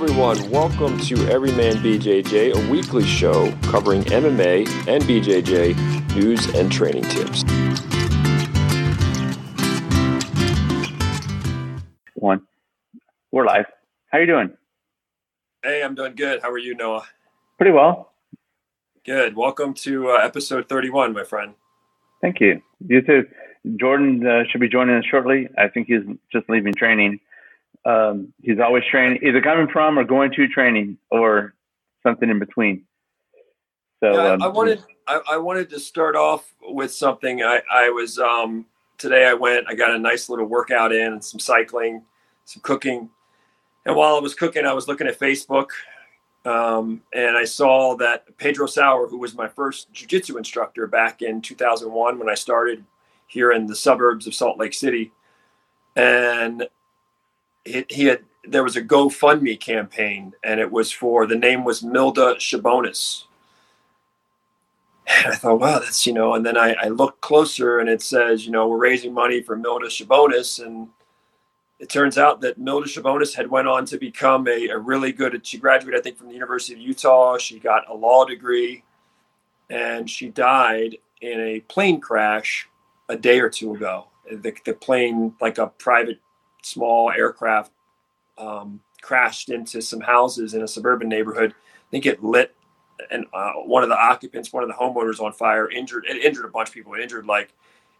everyone, welcome to Everyman BJJ, a weekly show covering MMA and BJJ news and training tips. We're live. How are you doing? Hey, I'm doing good. How are you, Noah? Pretty well. Good. Welcome to episode 31, my friend. Thank you. You too. Jordan should be joining us shortly. I think he's just leaving training. He's always training, either coming from or going to training or something in between. So yeah, I wanted to start off with something. I was today. I got a nice little workout in and some cycling, some cooking. And while I was cooking, I was looking at Facebook, and I saw that Pedro Sauer, who was my first jiu-jitsu instructor back in 2001 when I started here in the suburbs of Salt Lake City, and there was a GoFundMe campaign, and it was the name was Milda Shabonis. And I thought, wow, that's, and then I looked closer and it says, we're raising money for Milda Shabonis. And it turns out that Milda Shabonis had went on to become a really good, she graduated, I think, from the University of Utah. She got a law degree, and she died in a plane crash a day or two ago. The plane, like a private small aircraft, crashed into some houses in a suburban neighborhood. I think it lit and one of the homeowners on fire, injured a bunch of people. It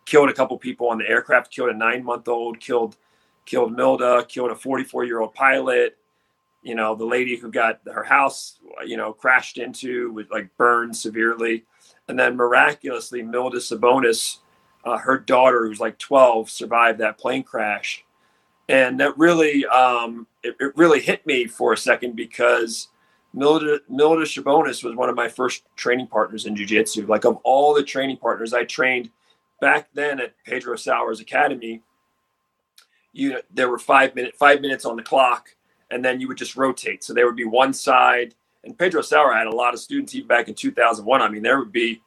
killed a couple people on the aircraft, killed a 9-month-old, killed Milda, killed a 44-year-old pilot. The lady who got her house, crashed into, was burned severely. And then miraculously, Milda Shabonis, her daughter, who's 12, survived that plane crash. And that really, it really hit me for a second, because Milda Shabonis was one of my first training partners in jiu-jitsu. Of all the training partners I trained back then at Pedro Sauer's Academy, there were 5 minutes on the clock, and then you would just rotate. So there would be one side, and Pedro Sauer had a lot of students even back in 2001. I mean, there would be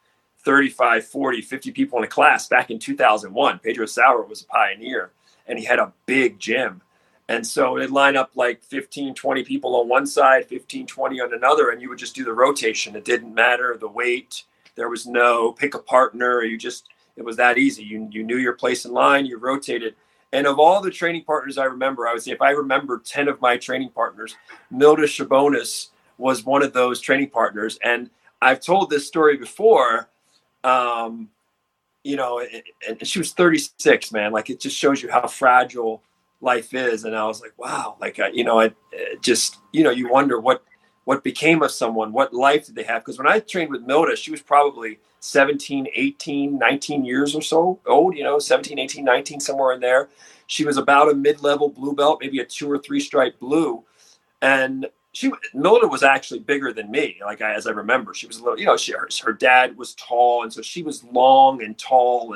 35, 40, 50 people in a class back in 2001. Pedro Sauer was a pioneer, and he had a big gym. And so they'd line up 15, 20 people on one side, 15, 20 on another, and you would just do the rotation. It didn't matter the weight. There was no pick a partner. It was that easy. You knew your place in line, you rotated. And of all the training partners I remember, I would say if I remember 10 of my training partners, Milda Shabonis was one of those training partners. And I've told this story before, and she was 36, man. It just shows you how fragile life is. And I was like, wow, you wonder what became of someone, what life did they have? Because when I trained with Milda, she was probably 17, 18, 19 years or so old, 17, 18, 19, somewhere in there. She was about a mid-level blue belt, maybe a 2 or 3 stripe blue. And Milda was actually bigger than me. As I remember, she was a little, her dad was tall. And so she was long and tall.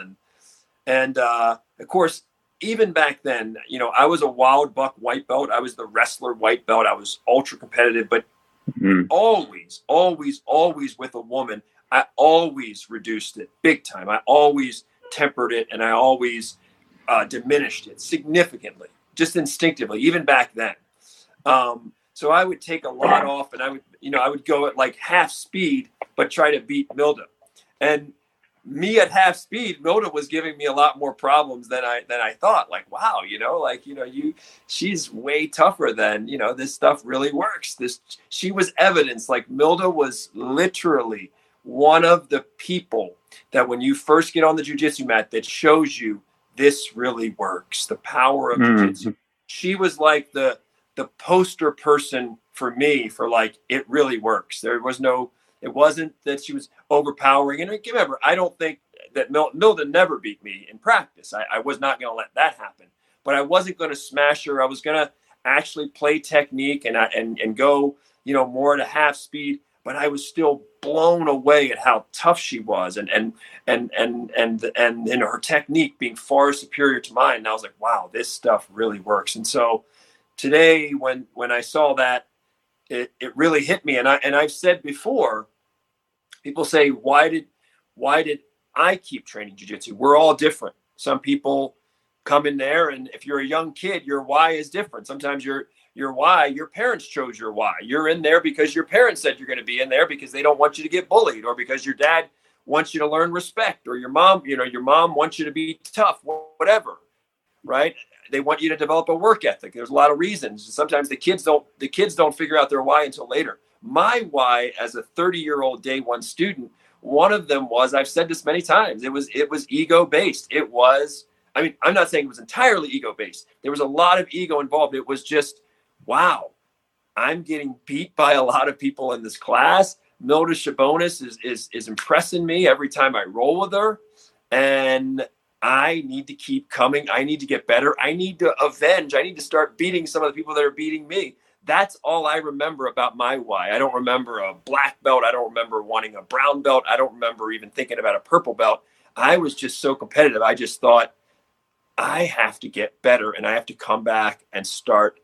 And of course, even back then, I was a wild buck white belt. I was the wrestler white belt. I was ultra competitive, but mm-hmm. always with a woman. I always reduced it big time. I always tempered it, and I always diminished it significantly, just instinctively, even back then. So I would take a lot off, and I would go at half speed, but try to beat Milda. And me at half speed, Milda was giving me a lot more problems than I thought. Wow, she's way tougher than, this stuff really works. She was evidence. Milda was literally one of the people that when you first get on the jiu-jitsu mat that shows you this really works, the power of jiu-jitsu. She was the poster person for me for it really works. It wasn't that she was overpowering. And remember, I don't think that Milda never beat me in practice. I was not going to let that happen, but I wasn't going to smash her. I was going to actually play technique and go, more at a half speed. But I was still blown away at how tough she was and her technique being far superior to mine. And I was like, wow, this stuff really works. And so today when I saw that, it really hit me. And I've said before, people say, why did I keep training jiu-jitsu? We're all different. Some people come in there. And if you're a young kid, your why is different. Sometimes your why, your parents chose your why. You're in there because your parents said you're going to be in there because they don't want you to get bullied, or because your dad wants you to learn respect, or your mom, you know, your mom wants you to be tough, whatever, right? They want you to develop a work ethic. There's a lot of reasons. Sometimes the kids don't figure out their why until later. My why as a 30-year-old day one student, one of them was, I've said this many times, it was ego based. It was, I mean, I'm not saying it was entirely ego based. There was a lot of ego involved. It was just, wow, I'm getting beat by a lot of people in this class. Milda Shabonis is impressing me every time I roll with her. And I need to keep coming. I need to get better. I need to avenge. I need to start beating some of the people that are beating me. That's all I remember about my why. I don't remember a black belt. I don't remember wanting a brown belt. I don't remember even thinking about a purple belt. I was just so competitive. I just thought, I have to get better, and I have to come back and start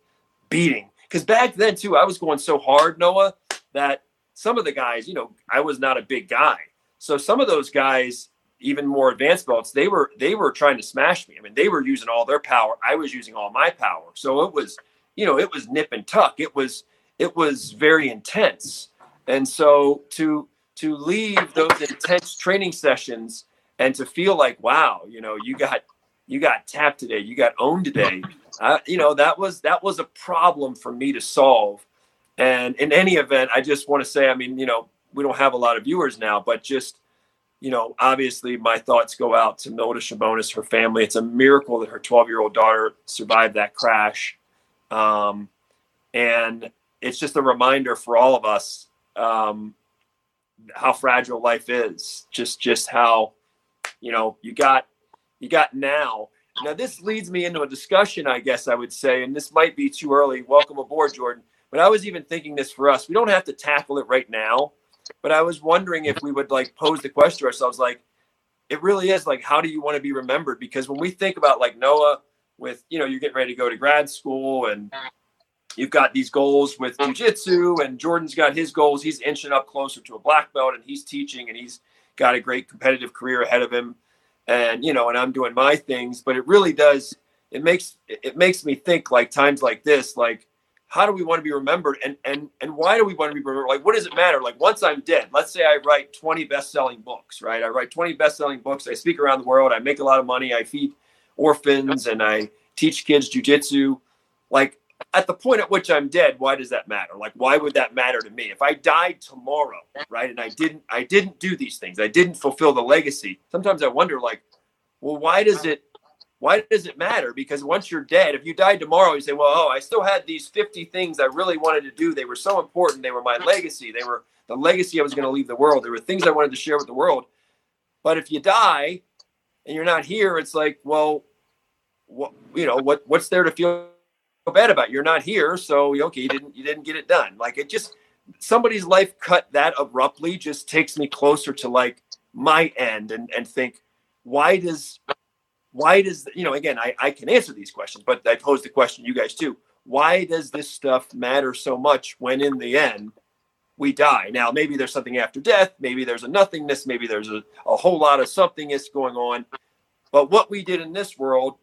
beating. Because back then, too, I was going so hard, Noah, that some of the guys, you know, I was not a big guy. So some of those guys, even more advanced belts, they were trying to smash me. I mean, they were using all their power. I was using all my power. So it was, you know, it was nip and tuck. It was very intense. And so to leave those intense training sessions and to feel like, wow, you know, you got tapped today, you got owned today. You know, that was a problem for me to solve. And in any event, I just want to say, I mean, you know, we don't have a lot of viewers now, but just, you know, obviously my thoughts go out to Milda Shabonis, her family. It's a miracle that her 12-year-old daughter survived that crash. And it's just a reminder for all of us how fragile life is, just how, you know, you got now. Now, this leads me into a discussion, I guess I would say, and this might be too early. Welcome aboard, Jordan. But I was even thinking this for us. We don't have to tackle it right now, but I was wondering if we would like pose the question to ourselves, like, it really is like, how do you want to be remembered? Because when we think about like Noah with, you know, you're getting ready to go to grad school and you've got these goals with jiu-jitsu, and Jordan's got his goals. He's inching up closer to a black belt and he's teaching and he's got a great competitive career ahead of him. And, you know, and I'm doing my things, but it really does. It makes me think like times like this, like, how do we want to be remembered? And why do we want to be remembered? Like, what does it matter? Like, once I'm dead, let's say I write 20 best-selling books, right? I write 20 best-selling books. I speak around the world. I make a lot of money. I feed orphans and I teach kids jujitsu. Like, at the point at which I'm dead, why does that matter? Like, why would that matter to me? If I died tomorrow, right, and I didn't do these things, I didn't fulfill the legacy. Sometimes I wonder, like, well, why does it matter? Because once you're dead, if you died tomorrow, you say, well, oh, I still had these 50 things I really wanted to do. They were so important. They were my legacy. They were the legacy I was going to leave the world. There were things I wanted to share with the world. But if you die and you're not here, it's like, well, what's there to feel bad about? You're not here. So, okay, you didn't get it done. Like, it just, somebody's life cut that abruptly just takes me closer to like my end and think, why does, you know, again, I can answer these questions, but I pose the question to you guys too. Why does this stuff matter so much when in the end we die? Now, maybe there's something after death. Maybe there's a nothingness. Maybe there's a whole lot of somethingness going on. But what we did in this world,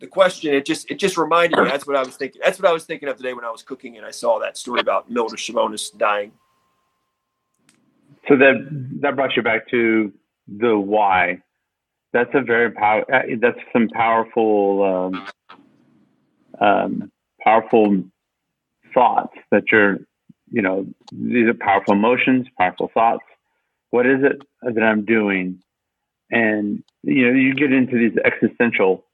the question, it just reminded me. That's what I was thinking. That's what I was thinking of today when I was cooking and I saw that story about Milda Shabonis dying. So that brought you back to the why. That's a very powerful powerful thoughts that you're, you know, these are powerful emotions, powerful thoughts. What is it that I'm doing? And, you know, you get into these existential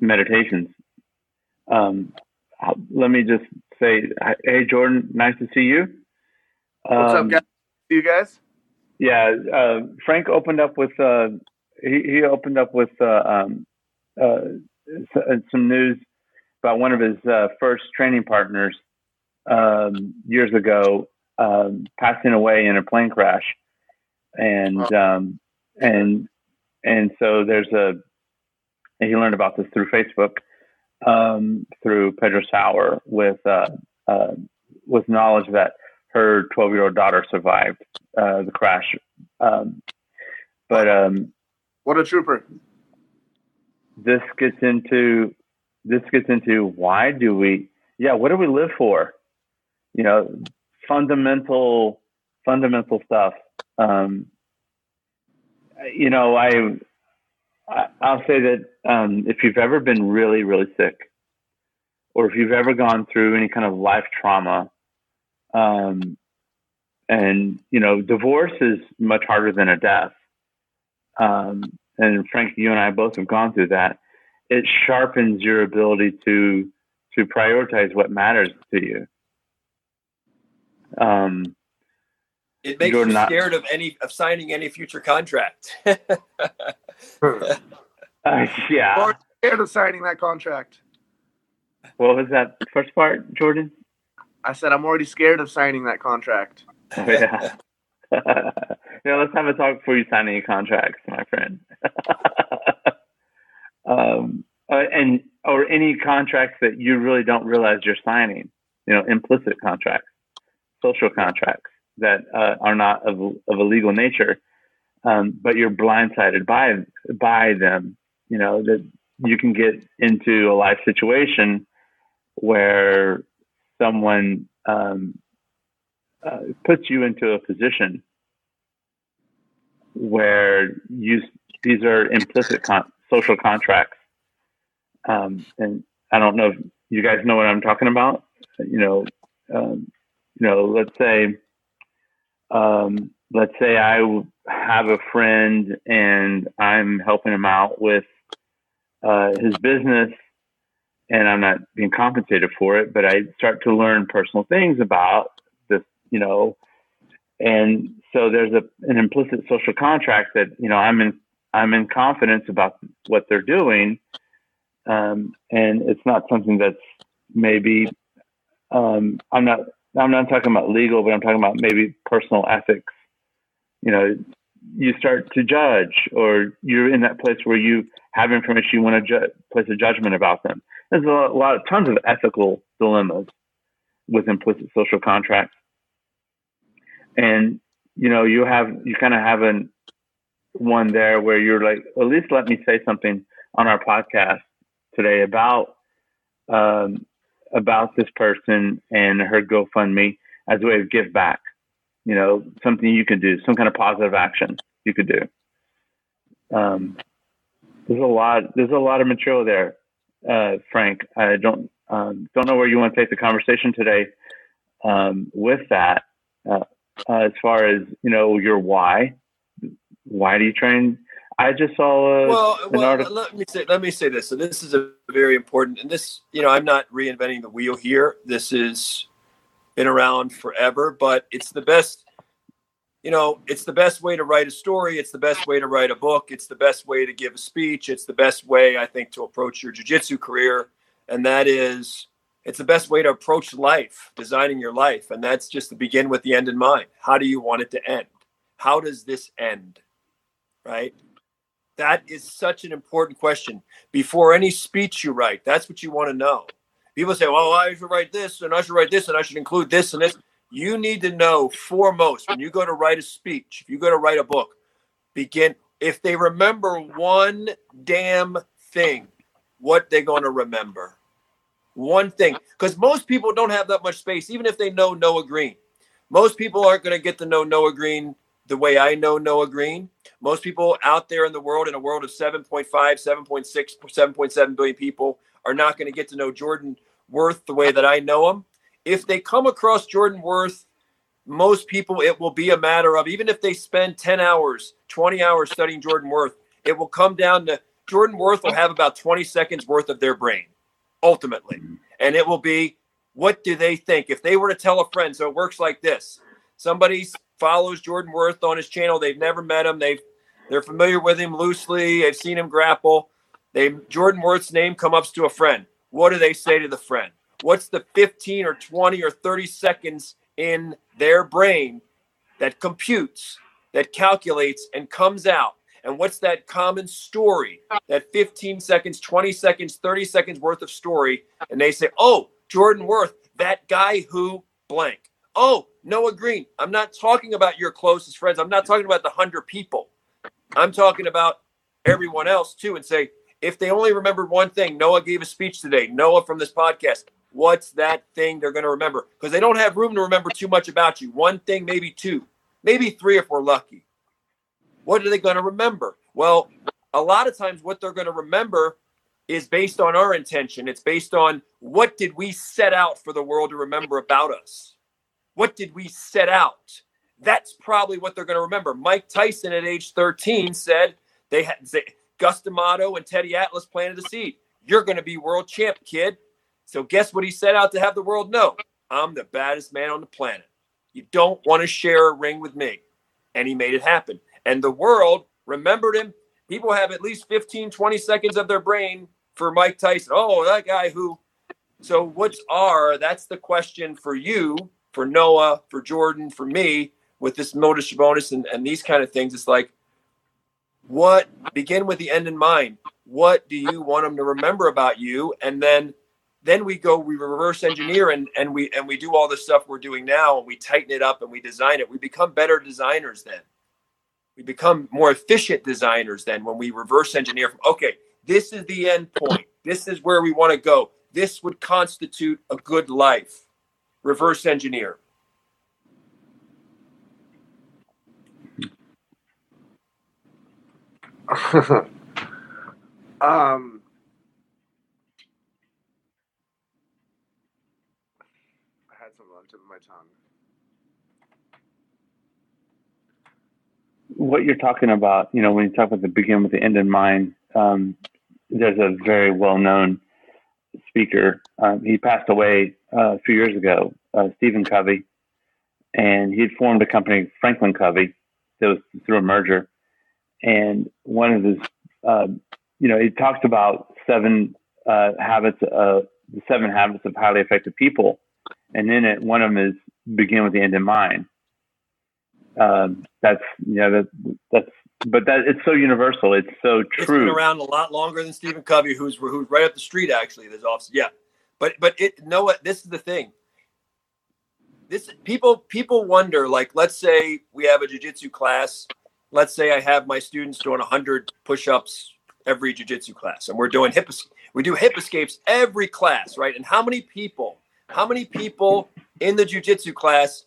meditations. Let me just say, hey, Jordan, nice to see you. What's up, guys? See you guys. Yeah. Frank opened up with, he opened up with some news about one of his first training partners years ago passing away in a plane crash, and so he learned about this through Facebook through Pedro Sauer with knowledge that her 12-year-old daughter survived the crash, but. What a trooper! this gets into why do we, what do we live for? You know, fundamental stuff. You know, I'll say that if you've ever been really, really sick, or if you've ever gone through any kind of life trauma, and, you know, divorce is much harder than a death. And Frank, you and I both have gone through that. It sharpens your ability to prioritize what matters to you. It makes you scared of signing any future contract. Yeah. Or scared of signing that contract. What was that first part, Jordan? I said I'm already scared of signing that contract. Oh, yeah. Yeah, let's have a talk before you sign any contracts, my friend. And or any contracts that you really don't realize you're signing. You know, implicit contracts, social contracts that are not of a legal nature, but you're blindsided by them. You know, that you can get into a life situation where someone puts you into a position where these are implicit social contracts. And I don't know if you guys know what I'm talking about. You know, let's say I have a friend and I'm helping him out with his business, and I'm not being compensated for it, but I start to learn personal things about this, you know, and so there's an implicit social contract that, you know, I'm in confidence about what they're doing. And it's not something that's maybe, I'm not talking about legal, but I'm talking about maybe personal ethics. You know, you start to judge, or you're in that place where you have information you want to place a judgment about them. There's tons of ethical dilemmas with implicit social contracts. And, you know, you kind of have one there where you're like, at least let me say something on our podcast today about this person and her GoFundMe as a way of give back, you know, something you could do, some kind of positive action you could do. There's a lot of material there. Frank, I don't know where you want to take the conversation today, with that, as far as, you know, your why do you train? I just saw an article. Let me say this. So this is a very important, and this, you know, I'm not reinventing the wheel here. This has been around forever, but it's the best, you know, it's the best way to write a story. It's the best way to write a book. It's the best way to give a speech. It's the best way, I think, to approach your jiu-jitsu career. And that is, it's the best way to approach life, designing your life. And that's just to begin with the end in mind. How do you want it to end? How does this end? Right? That is such an important question. Before any speech you write, that's what you want to know. People say, well, I should write this, and I should write this, and I should include this and this. You need to know foremost, when you go to write a speech, if you go to write a book, begin. If they remember one damn thing, what they're going to remember. One thing. Because most people don't have that much space, even if they know Noah Green. Most people aren't going to get to know Noah Green the way I know Noah Green. Most people out there in the world, in a world of 7.5, 7.6, 7.7 billion people, are not going to get to know Jordan Worth the way that I know him. If they come across Jordan Worth, most people, it will be a matter of, even if they spend 10 hours, 20 hours studying Jordan Worth, it will come down to Jordan Worth will have about 20 seconds worth of their brain, ultimately. And it will be, what do they think? If they were to tell a friend, so it works like this. Somebody follows Jordan Worth on his channel. They've never met him. They're familiar with him loosely. They've seen him grapple. Jordan Worth's name comes up to a friend. What do they say to the friend? What's the 15 or 20 or 30 seconds in their brain that computes, that calculates, and comes out? And what's that common story, that 15 seconds, 20 seconds, 30 seconds worth of story? And they say, oh, Jordan Worth, that guy who blank. Oh, Noah Green. I'm not talking about your closest friends. I'm not talking about the 100 people. I'm talking about everyone else too, and say, if they only remembered one thing, Noah gave a speech today, Noah from this podcast, what's that thing they're going to remember? Because they don't have room to remember too much about you. One thing, maybe two, maybe three if we're lucky. What are they going to remember? Well, a lot of times what they're going to remember is based on our intention. It's based on what did we set out for the world to remember about us? What did we set out? That's probably what they're going to remember. Mike Tyson at age 13 said they had Gus D'Amato and Teddy Atlas planted the seed. You're going to be world champ, kid. So guess what he set out to have the world know? I'm the baddest man on the planet. You don't want to share a ring with me. And he made it happen. And the world remembered him. People have at least 15, 20 seconds of their brain for Mike Tyson. Oh, that guy who. So that's the question for you, for Noah, for Jordan, for me, with this Milda Shabonis and these kind of things. It's like, what, begin with the end in mind. What do you want them to remember about you? And then we reverse engineer and we do all the stuff we're doing now, and we tighten it up and we design it. We become better designers then. We become more efficient designers then when we reverse engineer from, okay, this is the end point. This is where we want to go. This would constitute a good life. Reverse engineer. I had something on the tip of my tongue. What you're talking about, you know, when you talk about the begin with the end in mind, there's a very well-known speaker. He passed away a few years ago, Stephen Covey, and he had formed a company, Franklin Covey, that was through a merger. And one of his, he talks about seven habits of highly effective people. And in it, one of them is begin with the end in mind. But it's so universal. It's so true. It's been around a lot longer than Stephen Covey, who's right up the street, actually, this office. Yeah. But Noah, this is the thing. This people wonder, like, let's say we have a jiu-jitsu class. Let's say I have my students doing 100 push-ups every jiu-jitsu class, and we're doing hip escapes every class, right? And how many people in the jiu-jitsu class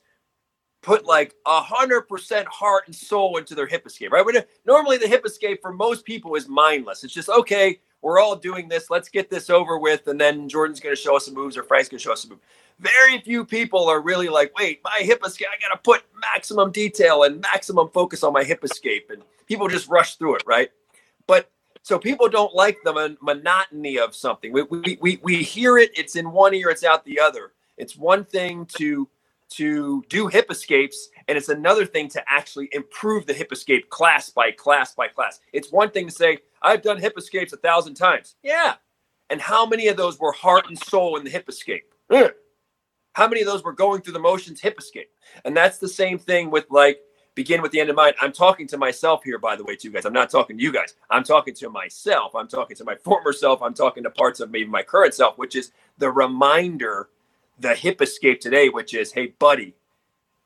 put like 100% heart and soul into their hip escape, right? Normally the hip escape for most people is mindless. It's just, okay, we're all doing this. Let's get this over with. And then Jordan's going to show us some moves, or Frank's going to show us some moves. Very few people are really like, wait, my hip escape, I got to put maximum detail and maximum focus on my hip escape. And people just rush through it, right? But so people don't like the monotony of something. We hear it. It's in one ear, it's out the other. It's one thing to do hip escapes, and it's another thing to actually improve the hip escape class by class by class. It's one thing to say, I've done hip escapes 1,000 times. Yeah. And how many of those were heart and soul in the hip escape? Mm. How many of those were going through the motions hip escape? And that's the same thing with, like, begin with the end in mind. I'm talking to myself here, by the way, too, guys. I'm not talking to you guys. I'm talking to myself. I'm talking to my former self. I'm talking to parts of maybe my current self, which is the reminder, the hip escape today, which is, hey, buddy,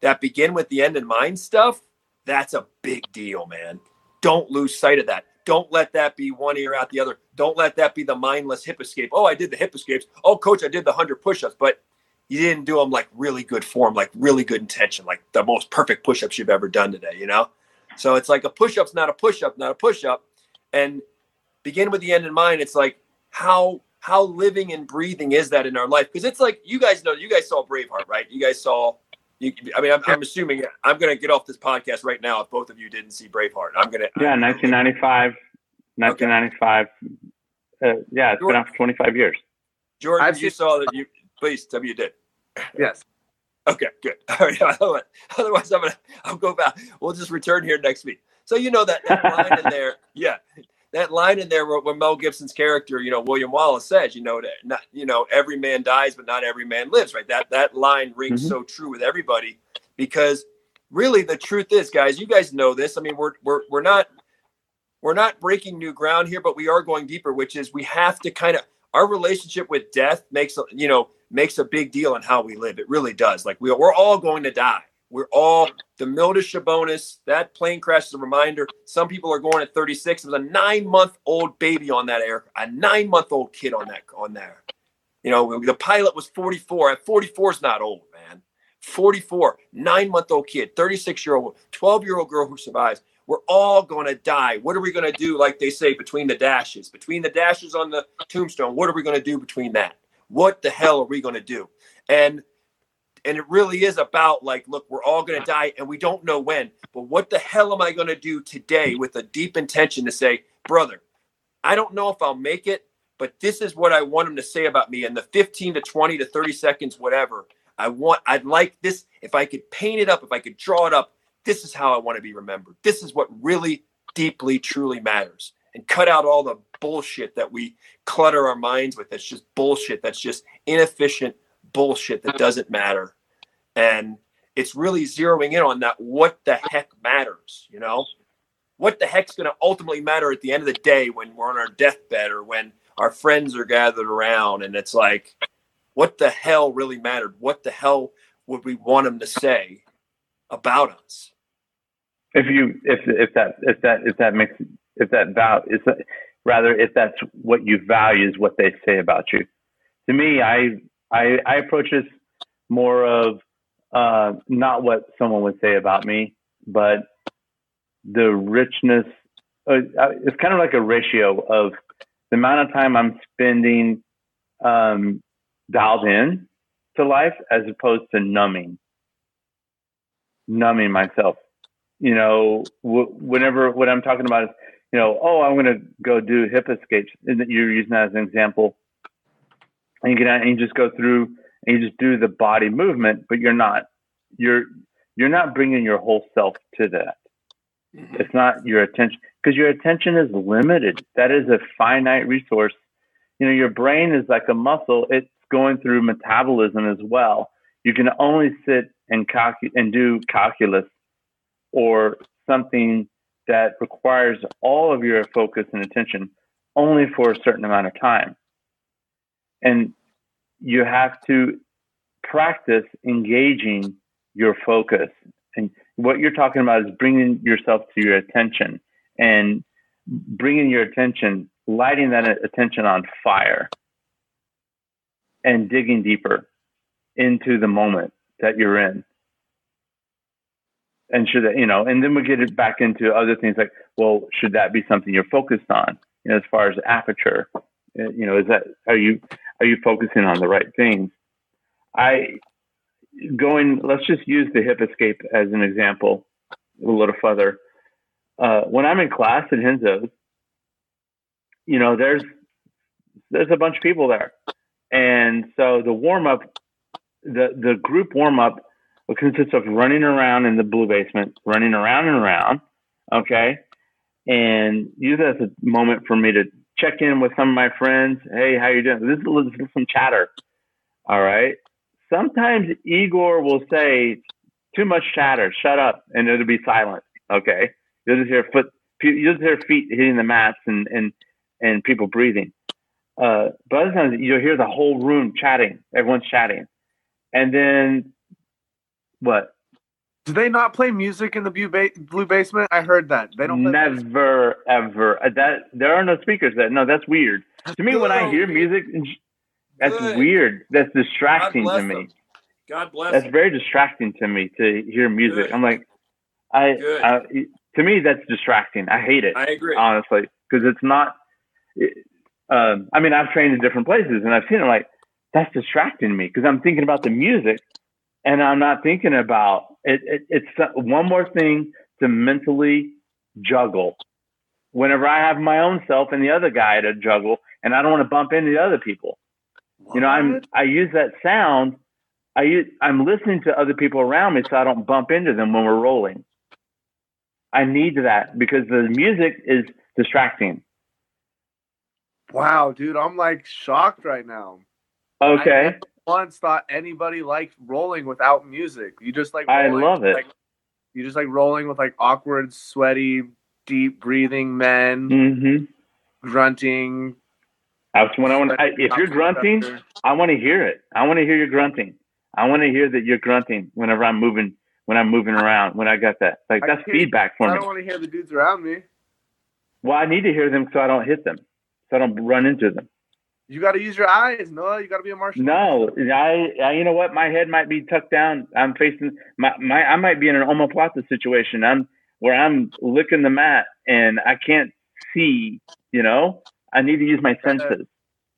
that begin with the end in mind stuff, that's a big deal, man. Don't lose sight of that. Don't let that be one ear out the other. Don't let that be the mindless hip escape. Oh, I did the hip escapes. Oh, coach, I did the 100 push-ups, but you didn't do them like really good form, like really good intention, like the most perfect push-ups you've ever done today, you know? So it's like a push-up's not a push-up, not a push-up. And begin with the end in mind. It's like, how living and breathing is that in our life? Because it's like, you guys know, you guys saw Braveheart, right? You guys saw, I'm assuming I'm going to get off this podcast right now if both of you didn't see Braveheart. 1995. Okay. It's Jordan, been out for 25 years. Jordan, you did. Yes. Okay, good. All right. Otherwise, I'll go back. We'll just return here next week. So you know that line in there. Yeah. That line in there where Mel Gibson's character, William Wallace says, every man dies, but not every man lives, right? That line rings so true with everybody, because really the truth is, guys, you guys know this. I mean, we're not breaking new ground here, but we are going deeper, which is we have to our relationship with death makes a big deal in how we live. It really does. Like we're all going to die. We're all the Milda Shabonis. That plane crash is a reminder. Some people are going at 36. There's a 9-month-old baby on that air, a 9-month-old kid on that You know, the pilot was 44. 44 is not old, man. 44, 9-month-old kid, 36-year-old, 12-year-old girl who survives. We're all going to die. What are we going to do, like they say, between the dashes? Between the dashes on the tombstone, what are we going to do between that? What the hell are we going to do? And it really is about, like, look, we're all going to die, and we don't know when. But what the hell am I going to do today with a deep intention to say, brother, I don't know if I'll make it, but this is what I want him to say about me in the 15 to 20 to 30 seconds, whatever. I'd like this. If I could paint it up, if I could draw it up, this is how I want to be remembered. This is what really deeply, truly matters. And cut out all the bullshit that we clutter our minds with. That's just bullshit. That's just inefficient bullshit that doesn't matter. And it's really zeroing in on that. What the heck matters, you know? What the heck's going to ultimately matter at the end of the day when we're on our deathbed or when our friends are gathered around and it's like, what the hell really mattered? What the hell would we want them to say about us? If that's what you value is what they say about you. To me, I approach this more of not what someone would say about me, but the richness. It's kind of like a ratio of the amount of time I'm spending dialed in to life as opposed to numbing myself. You know, whenever what I'm talking about is, you know, oh, I'm going to go do hip escapes. You're using that as an example. And you just go through and you just do the body movement, but you're not bringing your whole self to that. Mm-hmm. It's not your attention, because your attention is limited. That is a finite resource. You know, your brain is like a muscle. It's going through metabolism as well. You can only sit and do calculus or something that requires all of your focus and attention only for a certain amount of time. And you have to practice engaging your focus. And what you're talking about is bringing yourself to your attention and bringing your attention, lighting that attention on fire and digging deeper into the moment that you're in. And should that, you know, and then we get it back into other things like, well, should that be something you're focused on? You know, as far as aperture, you know, is that, are you focusing on the right things? Let's just use the hip escape as an example a little further. When I'm in class at Henzo's, you know, there's a bunch of people there. And so the warm up, the group warm up consists of running around in the blue basement, running around and around. Okay. And use that as a moment for me to check in with some of my friends. Hey, how you doing? This is some chatter. All right. Sometimes Igor will say, too much chatter, shut up. And it'll be silent. Okay. You'll just hear feet hitting the mats and people breathing. But other times you'll hear the whole room chatting. Everyone's chatting. And then what? Do they not play music in the blue basement? I heard that. They don't play never, music. Ever. There are no speakers there. No, that's weird. That's to me, good. When I hear music, that's good. Weird. That's distracting to me. Them. God bless That's them. Very distracting to me to hear music. Good. I'm like, to me, that's distracting. I hate it. I agree. Honestly, because it's not I mean, I've trained in different places and I've seen it like, that's distracting me because I'm thinking about the music and I'm not thinking about it. It's one more thing to mentally juggle whenever I have my own self and the other guy to juggle, and I don't want to bump into the other people. What? You know, I use that sound. I'm listening to other people around me so I don't bump into them when we're rolling. I need that because the music is distracting. Wow, dude, I'm like shocked right now. Okay. I never once thought anybody liked rolling without music. You just like rolling, I love it. Like, you just like rolling with like awkward, sweaty, deep breathing men, grunting. That's when I want. If you're grunting, I want to hear it. I want to hear your grunting. I want to hear that you're grunting whenever I'm moving. when I'm moving around, when I got that. Like, that's feedback for me. I don't want to hear the dudes around me. Well, I need to hear them so I don't hit them, so I don't run into them. You got to use your eyes, Noah. You got to be a martial artist. No, I, you know what? My head might be tucked down. I'm facing my. I might be in an omoplata situation. I'm licking the mat and I can't see. You know, I need to use my senses.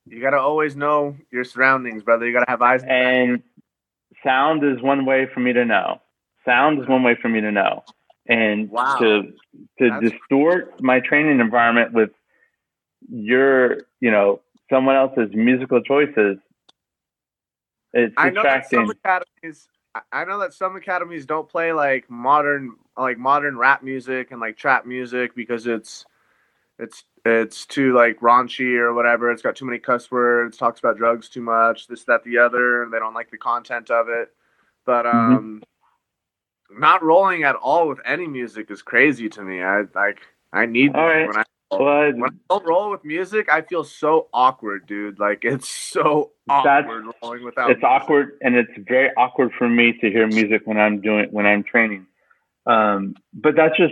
You got to always know your surroundings, brother. You got to have eyes. And sound is one way for me to know. And wow. to distort my training environment with someone else's musical choices. It's distracting. I know that some academies don't play like modern rap music and like trap music because it's too like raunchy or whatever. It's got too many cuss words, talks about drugs too much, this, that, the other, and they don't like the content of it. But not rolling at all with any music is crazy to me. I need all right. When I don't roll with music, I feel so awkward, dude. Like, it's so awkward rolling without music. It's awkward, and it's very awkward for me to hear music when I'm training. But that's just,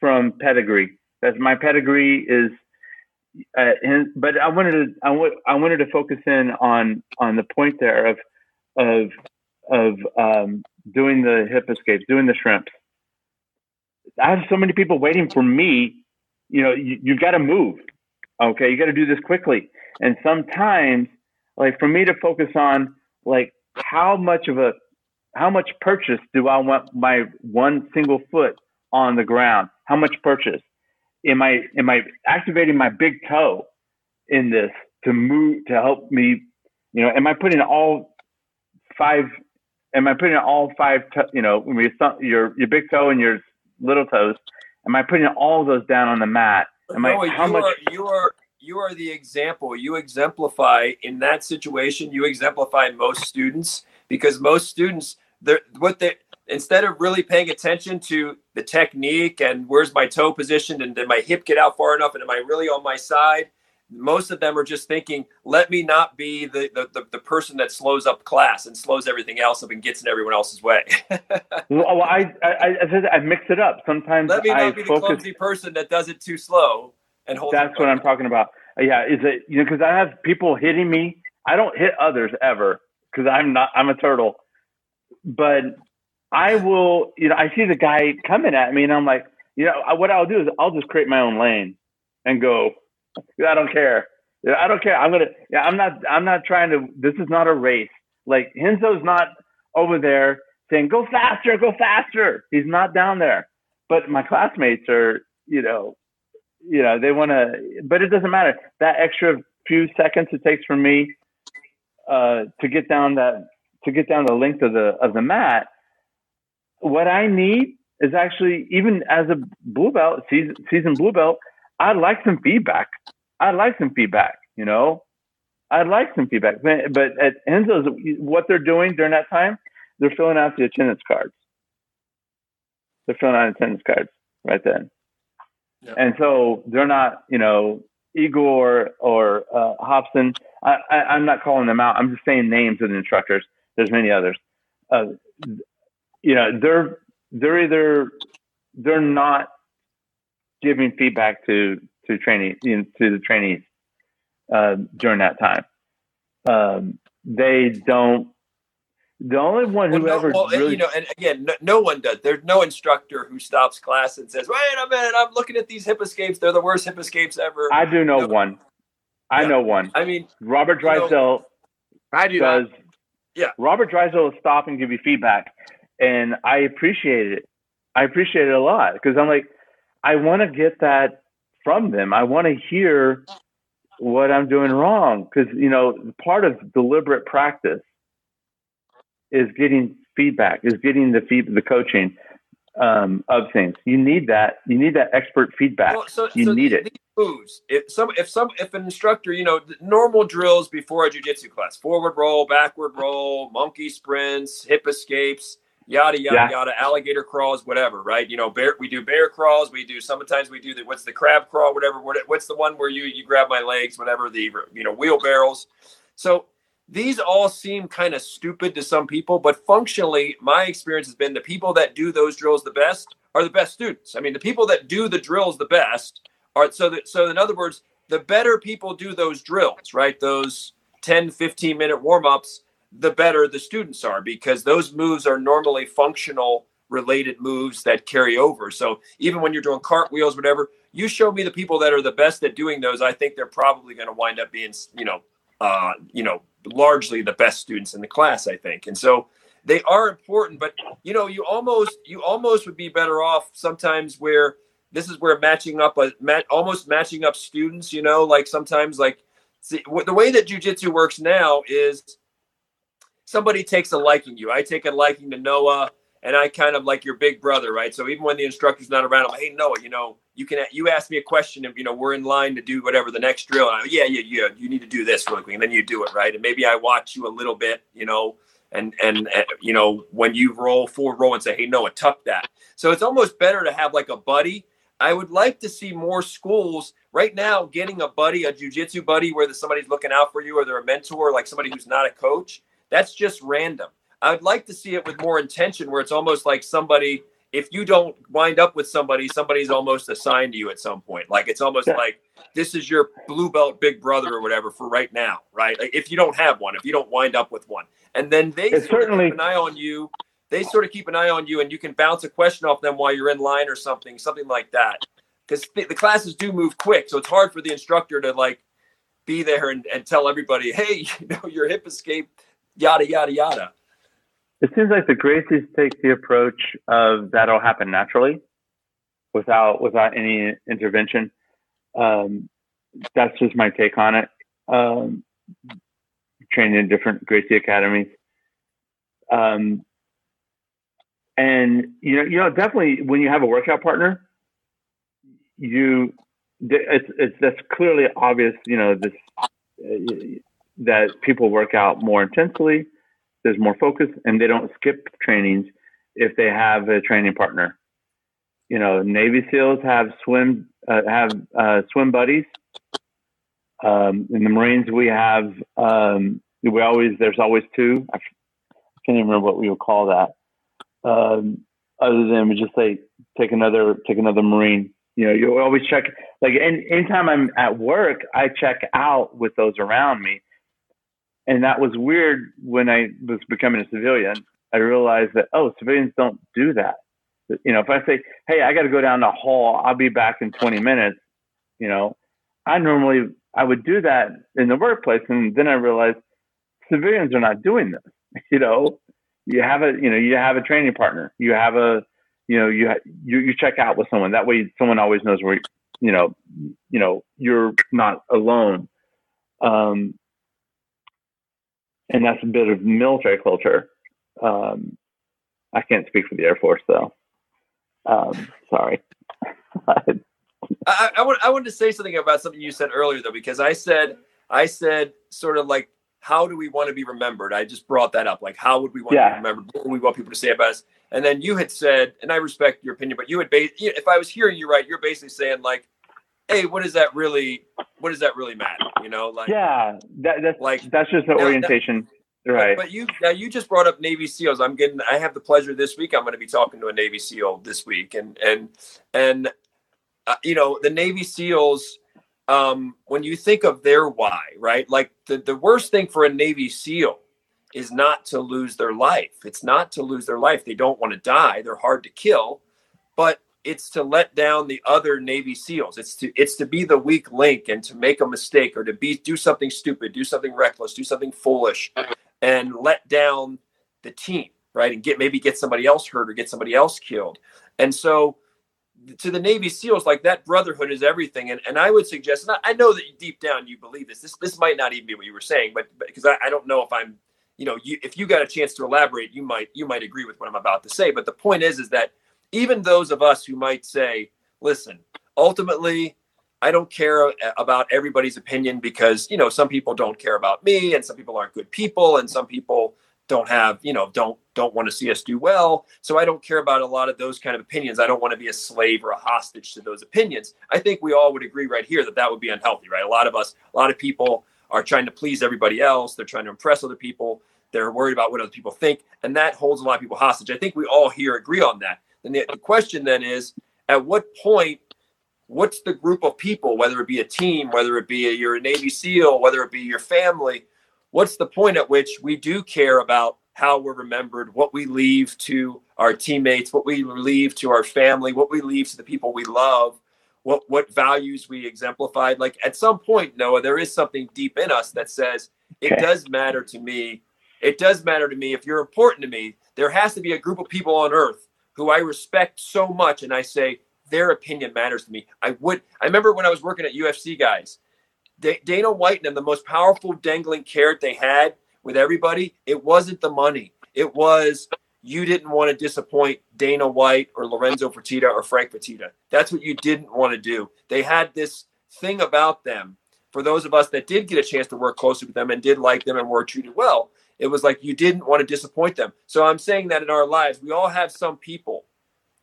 from pedigree. That's my pedigree is, but I wanted to focus in on the point there of doing the hip escapes, doing the shrimps. I have so many people waiting for me. You've got to move. Okay. You got to do this quickly. And sometimes like for me to focus on like how much purchase do I want my one single foot on the ground? How much purchase? Am I activating my big toe in this to move, to help me? Am I putting all five, when your big toe and your little toes, am I putting all those down on the mat? You are the example. You exemplify in that situation. You exemplify most students because most students, instead of really paying attention to the technique and where's my toe positioned and did my hip get out far enough and am I really on my side? Most of them are just thinking, let me not be the person that slows up class and slows everything else up and gets in everyone else's way. Well, I mix it up. Sometimes let me not be the clumsy person that does it too slow and holds. That's what I'm talking about. Yeah, is it because I have people hitting me. I don't hit others ever because I'm a turtle. But I will, I see the guy coming at me and I'm like, what I'll do is I'll just create my own lane and go. I don't care. I'm not trying to, this is not a race. Like Henzo's not over there saying, go faster. He's not down there, but my classmates are, they want to, but it doesn't matter. That extra few seconds it takes for me, to get down the length of the mat. What I need is actually, even as a blue belt, seasoned blue belt, I'd like some feedback. But at Enzo's, what they're doing during that time, they're filling out the attendance cards. Right then. Yeah. And so they're not, Igor or Hobson. I'm not calling them out. I'm just saying names of the instructors. There's many others. They're not giving feedback to trainees, to the trainees during that time. They don't. The only one who no one does. There's no instructor who stops class and says, "Wait a minute, I'm looking at these hip escapes. They're the worst hip escapes ever." I do know one. I mean, Robert Drysdale. Yeah, Robert Drysdale will stop and give you feedback, and I appreciate it. A lot because I'm like, I want to get that from them. I want to hear what I'm doing wrong. Because, part of deliberate practice is getting feedback, is getting the coaching of things. You need that. You need that expert feedback. These moves. If an instructor, normal drills before a jiu-jitsu class, forward roll, backward roll, monkey sprints, hip escapes, yada, yada, alligator crawls, whatever, right? We do bear crawls. Sometimes we do what's the crab crawl, whatever. What's the one where you grab my legs, whatever, wheelbarrows. So these all seem kind of stupid to some people, but functionally, my experience has been the people that do those drills the best are the best students. I mean, the people that do the drills the best are, so in other words, the better people do those drills, right? Those 10, 15 minute warm-ups, the better the students are, because those moves are normally functional related moves that carry over. So even when you're doing cartwheels, whatever, you show me the people that are the best at doing those, I think they're probably going to wind up being, largely the best students in the class, I think. And so they are important, but you almost would be better off sometimes where this is where matching up students, the way that jiu-jitsu works now is somebody takes a liking you. I take a liking to Noah, and I kind of like your big brother, right? So even when the instructor's not around, I'm like, hey, Noah, you ask me a question and, we're in line to do whatever the next drill. And I'm like, yeah, you need to do this really quick. And then you do it, right? And maybe I watch you a little bit, and when you roll forward roll and say, hey, Noah, tuck that. So it's almost better to have like a buddy. I would like to see more schools right now getting a buddy, a jiu-jitsu buddy, whether somebody's looking out for you or they're a mentor, like somebody who's not a coach. That's just random. I would like to see it with more intention, where it's almost like somebody, if you don't wind up with somebody, somebody's almost assigned to you at some point. Like it's almost like this is your blue belt big brother or whatever for right now, right? Like if you don't have one, if you don't wind up with one. And then they keep an eye on you. They sort of keep an eye on you, and you can bounce a question off them while you're in line or something like that. Because the classes do move quick, so it's hard for the instructor to like be there and tell everybody, hey, your hip escape, yada, yada, yada. It seems like the Gracies take the approach of that'll happen naturally without any intervention. That's just my take on it. Trained in different Gracie academies. And, definitely when you have a workout partner, that's clearly obvious, that people work out more intensely. There's more focus, and they don't skip trainings if they have a training partner. Navy SEALs have swim buddies. In the Marines, we have there's always two. I can't even remember what we would call that. Other than we just say take another Marine. You always check. Like anytime I'm at work, I check out with those around me. And that was weird when I was becoming a civilian. I realized that, civilians don't do that. If I say, hey, I got to go down the hall, I'll be back in 20 minutes. I would do that in the workplace. And then I realized civilians are not doing this. You have a training partner. You have a, you check out with someone. That way someone always knows where, you're not alone. And that's a bit of military culture. I can't speak for the Air Force, though. Sorry. I wanted to say something about something you said earlier, though, because I said sort of like, how do we want to be remembered? I just brought that up. Like, how would we want to be remembered? What do we want people to say about us? And then you had said, and I respect your opinion, but you had if I was hearing you right, you're basically saying like, hey, what does that really matter? That's just the orientation. Right. But you just brought up Navy SEALs. I have the pleasure this week. I'm going to be talking to a Navy SEAL this week. And the Navy SEALs, when you think of their why, right? Like the worst thing for a Navy SEAL is not to lose their life. It's not to lose their life. They don't want to die. They're hard to kill, but it's to let down the other Navy SEALs. It's to be the weak link and to make a mistake or to do something stupid, do something reckless, do something foolish, and let down the team, right? And get somebody else hurt or get somebody else killed. And so to the Navy SEALs, like that brotherhood is everything. And I would suggest, and I know that deep down you believe this. This might not even be what you were saying, but because I don't know if I'm, if you got a chance to elaborate, you might agree with what I'm about to say. But the point is that even those of us who might say, listen, ultimately, I don't care about everybody's opinion because, some people don't care about me and some people aren't good people and some people don't have, don't want to see us do well. So I don't care about a lot of those kind of opinions. I don't want to be a slave or a hostage to those opinions. I think we all would agree right here that would be unhealthy, right? A lot of people are trying to please everybody else. They're trying to impress other people. They're worried about what other people think. And that holds a lot of people hostage. I think we all here agree on that. And the question then is, at what point, what's the group of people, whether it be a team, whether it be your Navy SEAL, whether it be your family, what's the point at which we do care about how we're remembered, what we leave to our teammates, what we leave to our family, what we leave to the people we love, what values we exemplified? Like at some point, Noah, there is something deep in us that says, it does matter to me. It does matter to me. If you're important to me, there has to be a group of people on earth who I respect so much. And I say, their opinion matters to me. I remember when I was working at UFC guys, Dana White and them, the most powerful dangling carrot they had with everybody, it wasn't the money. It was, you didn't want to disappoint Dana White or Lorenzo Fertitta or Frank Fertitta. That's what you didn't want to do. They had this thing about them. For those of us that did get a chance to work closely with them and did like them and were treated well, it was like you didn't want to disappoint them. So I'm saying that in our lives, we all have some people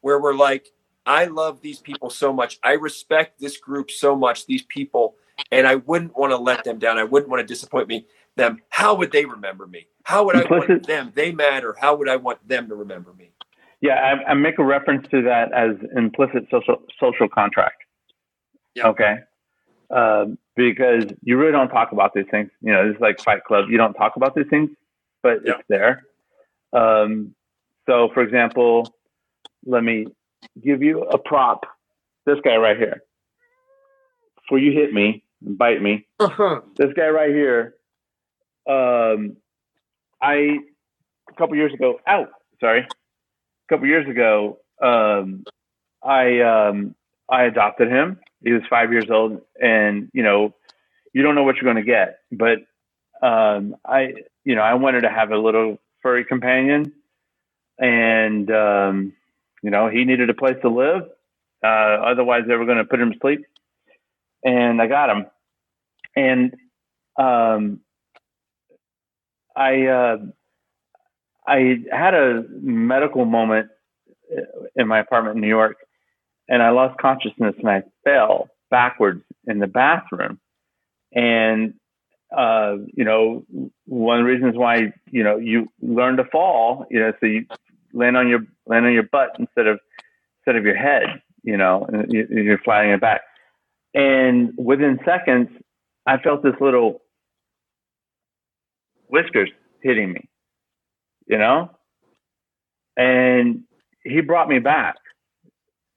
where we're like, I love these people so much. I respect this group so much, these people, and I wouldn't want to let them down. I wouldn't want to disappoint them. How would they remember me? How would I want them? They matter. How would I want them to remember me? Yeah, I make a reference to that as implicit social contract. Yeah. Okay. Because you really don't talk about these things. You know, it's like Fight Club. You don't talk about these things, but it's there. So, for example, let me give you a prop. This guy right here. Before you hit me and bite me, this guy right here, a couple years ago, I adopted him. He was 5 years old, and you know, you don't know what you're going to get, but I wanted to have a little furry companion, and you know, he needed a place to live. Otherwise, they were going to put him to sleep, and I got him, and I had a medical moment in my apartment in New York, and I lost consciousness and I fell backwards in the bathroom. And, you know, one of the reasons why, you know, you learn to fall, you know, so you land on your butt instead of your head, you know, and you're flying it back. And within seconds, I felt this little whiskers hitting me, you know, and he brought me back.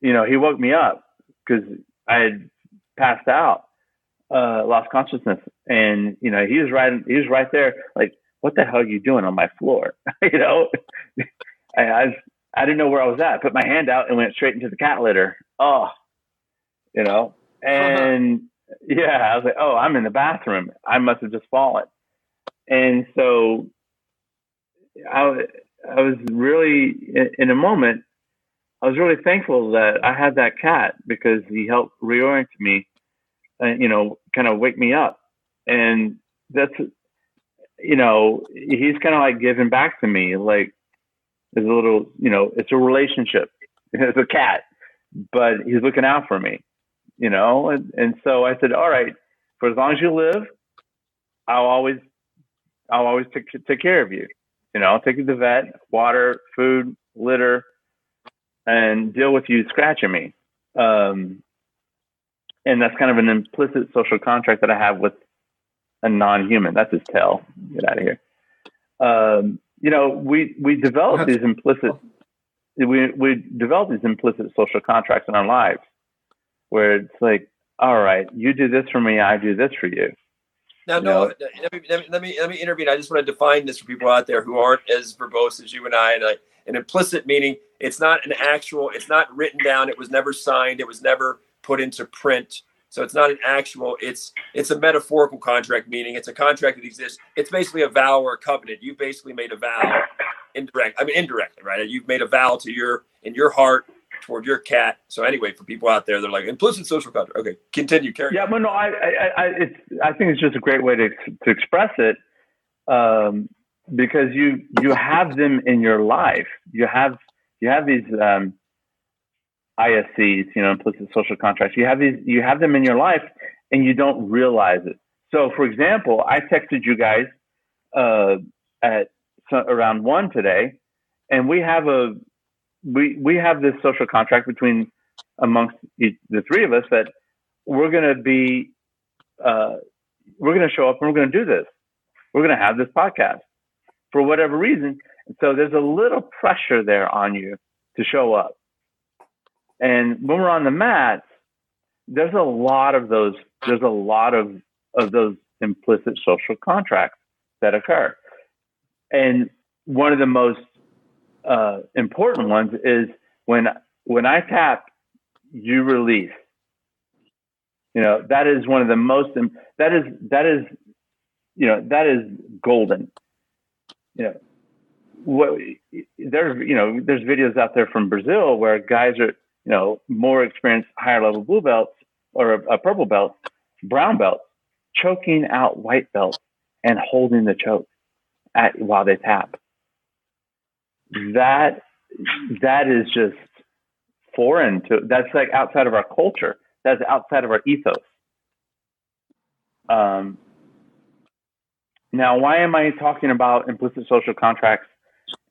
You know, he woke me up because I had passed out, lost consciousness, and you know, he was right there, like, what the hell are you doing on my floor? You know, I didn't know where I was at. I put my hand out and went straight into the cat litter. Oh, you know, and yeah, I was like, oh, I'm in the bathroom. I must have just fallen. And so I was really, in a moment, I was really thankful that I had that cat because he helped reorient me and, you know, kind of wake me up. And that's, you know, he's kind of like giving back to me. Like, there's a little, you know, it's a relationship. It's a cat, but he's looking out for me, you know? And so I said, all right, for as long as you live, I'll always take care of you. You know, I'll take you to the vet, water, food, litter, and deal with you scratching me. And that's kind of an implicit social contract that I have with a non-human. That's his tail. Get out of here. You know, we develop these implicit social contracts in our lives where it's like, all right, you do this for me, I do this for you. Now, no, let me intervene. I just want to define this for people out there who aren't as verbose as you and I. And an implicit meaning, it's not an actual, it's not written down. It was never signed. It was never put into print. So it's not an actual, it's a metaphorical contract, meaning it's a contract that exists. It's basically a vow or a covenant. You basically made a vow indirectly, right? You've made a vow in your heart toward your cat. So anyway, for people out there, they're like, implicit social contract. Okay, continue, carry on. Yeah, but no, I think it's just a great way to express it, because you have them in your life. You have these ISCs, you know, implicit social contracts. You have them in your life, and you don't realize it. So, for example, I texted you guys around 1 today, and we have this social contract amongst the three of us that we're going to be we're going to show up and we're going to do this. We're going to have this podcast for whatever reason. So there's a little pressure there on you to show up. And when we're on the mats, there's a lot of those. There's a lot of those implicit social contracts that occur. And one of the most important ones is when I tap, you release. You know, that is one of the most. That is you know, that is golden. You know, there's videos out there from Brazil where guys are, you know, more experienced, higher level blue belts or a purple belt, brown belt, choking out white belts and holding the choke while they tap. That is just foreign to, that's like outside of our culture. That's outside of our ethos. Now, why am I talking about implicit social contracts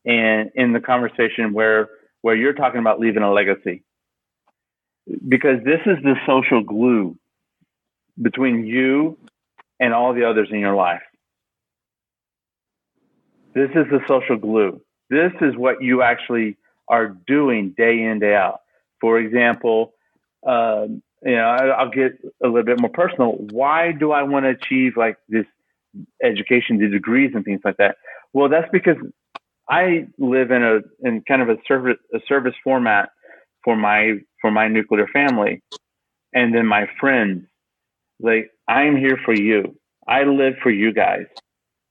and in the conversation where you're talking about leaving a legacy? Because this is the social glue between you and all the others in your life. This is the social glue. This is what you actually are doing day in, day out. For example, you know, I'll get a little bit more personal. Why do I want to achieve like this education, the degrees and things like that? Well, that's because I live in kind of a service format for my nuclear family, and then my friends. Like, I'm here for you. I live for you guys.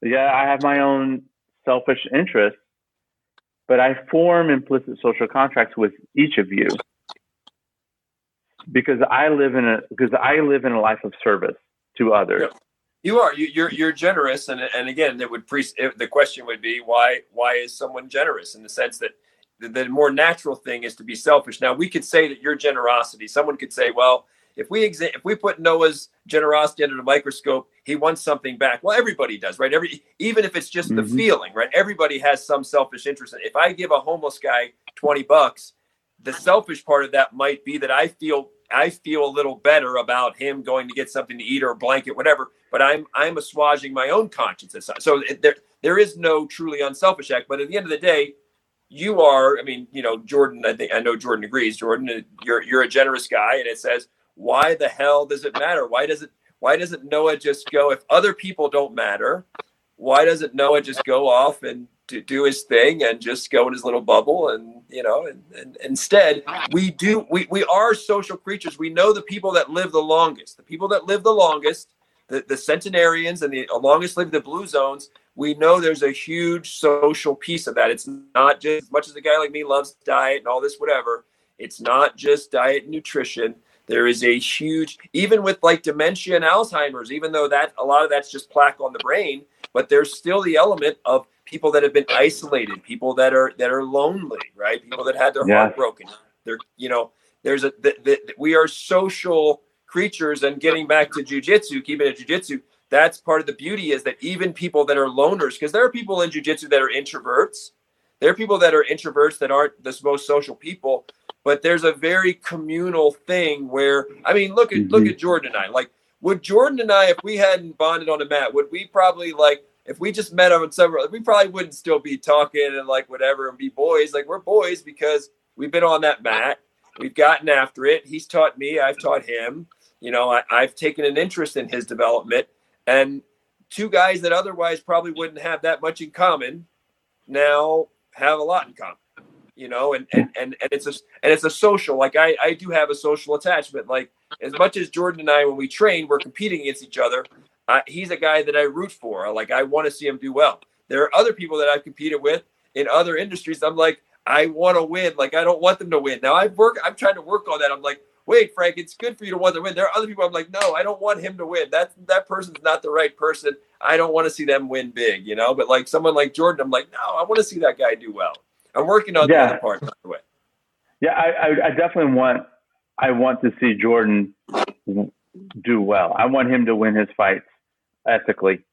Yeah, I have my own selfish interests, but I form implicit social contracts with each of you because I live in a life of service to others. Yeah. You are you're generous, and again, it would the question would be why is someone generous in the sense that. The more natural thing is to be selfish. Now, we could say that your generosity, someone could say, well, if we put Noah's generosity under the microscope, he wants something back. Well, everybody does, right? Even if it's just the feeling, right? Everybody has some selfish interest. If I give a homeless guy $20, the selfish part of that might be that I feel a little better about him going to get something to eat or a blanket, whatever, but I'm assuaging my own conscience. So there is no truly unselfish act, but at the end of the day, you are, I mean, you know, Jordan, I think, I know Jordan agrees. Jordan, you're a generous guy. And it says, why the hell does it matter? Why doesn't Noah just go, if other people don't matter, why doesn't Noah just go off and to do his thing and just go in his little bubble? And, you know, and instead we are social creatures. We know the people that live the longest, the centenarians and the longest live the blue zones. We know there's a huge social piece of that. It's not just, as much as a guy like me loves diet and all this, whatever, it's not just diet and nutrition. There is a huge, even with like dementia and Alzheimer's, even though that a lot of that's just plaque on the brain, but there's still the element of people that have been isolated, people that are lonely, right? People that had their heart broken. They're, you know, there's we are social creatures. And getting back to jujitsu, keeping it jujitsu, that's part of the beauty is that even people that are loners, because there are people in jiu-jitsu that are introverts. There are people that are introverts that aren't the most social people, but there's a very communal thing where, I mean, look at Jordan and I. Like, would Jordan and I, if we hadn't bonded on the mat, would we probably, like, if we just met on summer, we probably wouldn't still be talking and like whatever and be boys. Like, we're boys because we've been on that mat. We've gotten after it. He's taught me. I've taught him. You know, I've taken an interest in his development. And two guys that otherwise probably wouldn't have that much in common now have a lot in common, you know, and it's a social, like I do have a social attachment. Like, as much as Jordan and I, when we train, we're competing against each other. He's a guy that I root for. Like, I want to see him do well. There are other people that I've competed with in other industries. I'm like, I want to win. Like, I don't want them to win. Now I'm trying to work on that. I'm like, wait, Frank, it's good for you to want to win. There are other people I'm like, no, I don't want him to win. That person's not the right person. I don't want to see them win big, you know? But like someone like Jordan, I'm like, no, I want to see that guy do well. I'm working on the other part, by the way. Yeah, I definitely want to see Jordan do well. I want him to win his fights. ethically.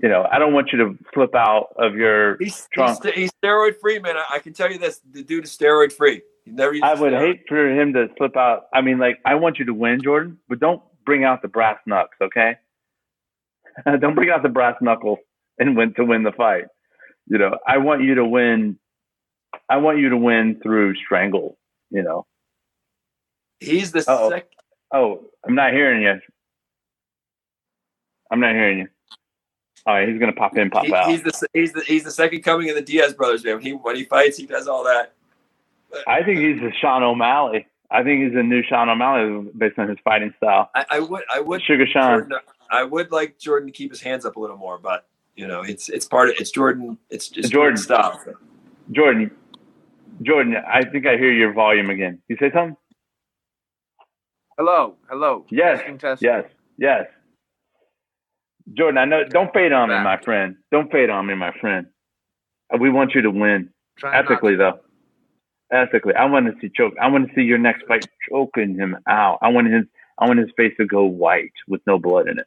You know, I don't want you to flip out of your trunk. He's steroid free, man. I can tell you this: the dude is steroid free. I would hate for him to slip out. I mean, like, I want you to win, Jordan, but don't bring out the brass knucks, okay? Don't bring out the brass knuckles and win the fight. You know, I want you to win. I want you to win through strangle. You know, he's the second. Oh, I'm not hearing you. I'm not hearing you. All right, he's gonna pop in, pop out. He's the second coming of the Diaz brothers, man. When he fights, he does all that. I think he's a Sean O'Malley. I think he's a new Sean O'Malley based on his fighting style. I would Sugar Sean. Jordan, I would like Jordan to keep his hands up a little more, but you know, it's part of Jordan. It's just Jordan's style. Jordan, I think I hear your volume again. You say something? Hello. Yes. Yes. Jordan, I know. Don't fade on me, my friend. We want you to win. Ethically, I want to see choke. I want to see your next fight choking him out. I want his face to go white with no blood in it.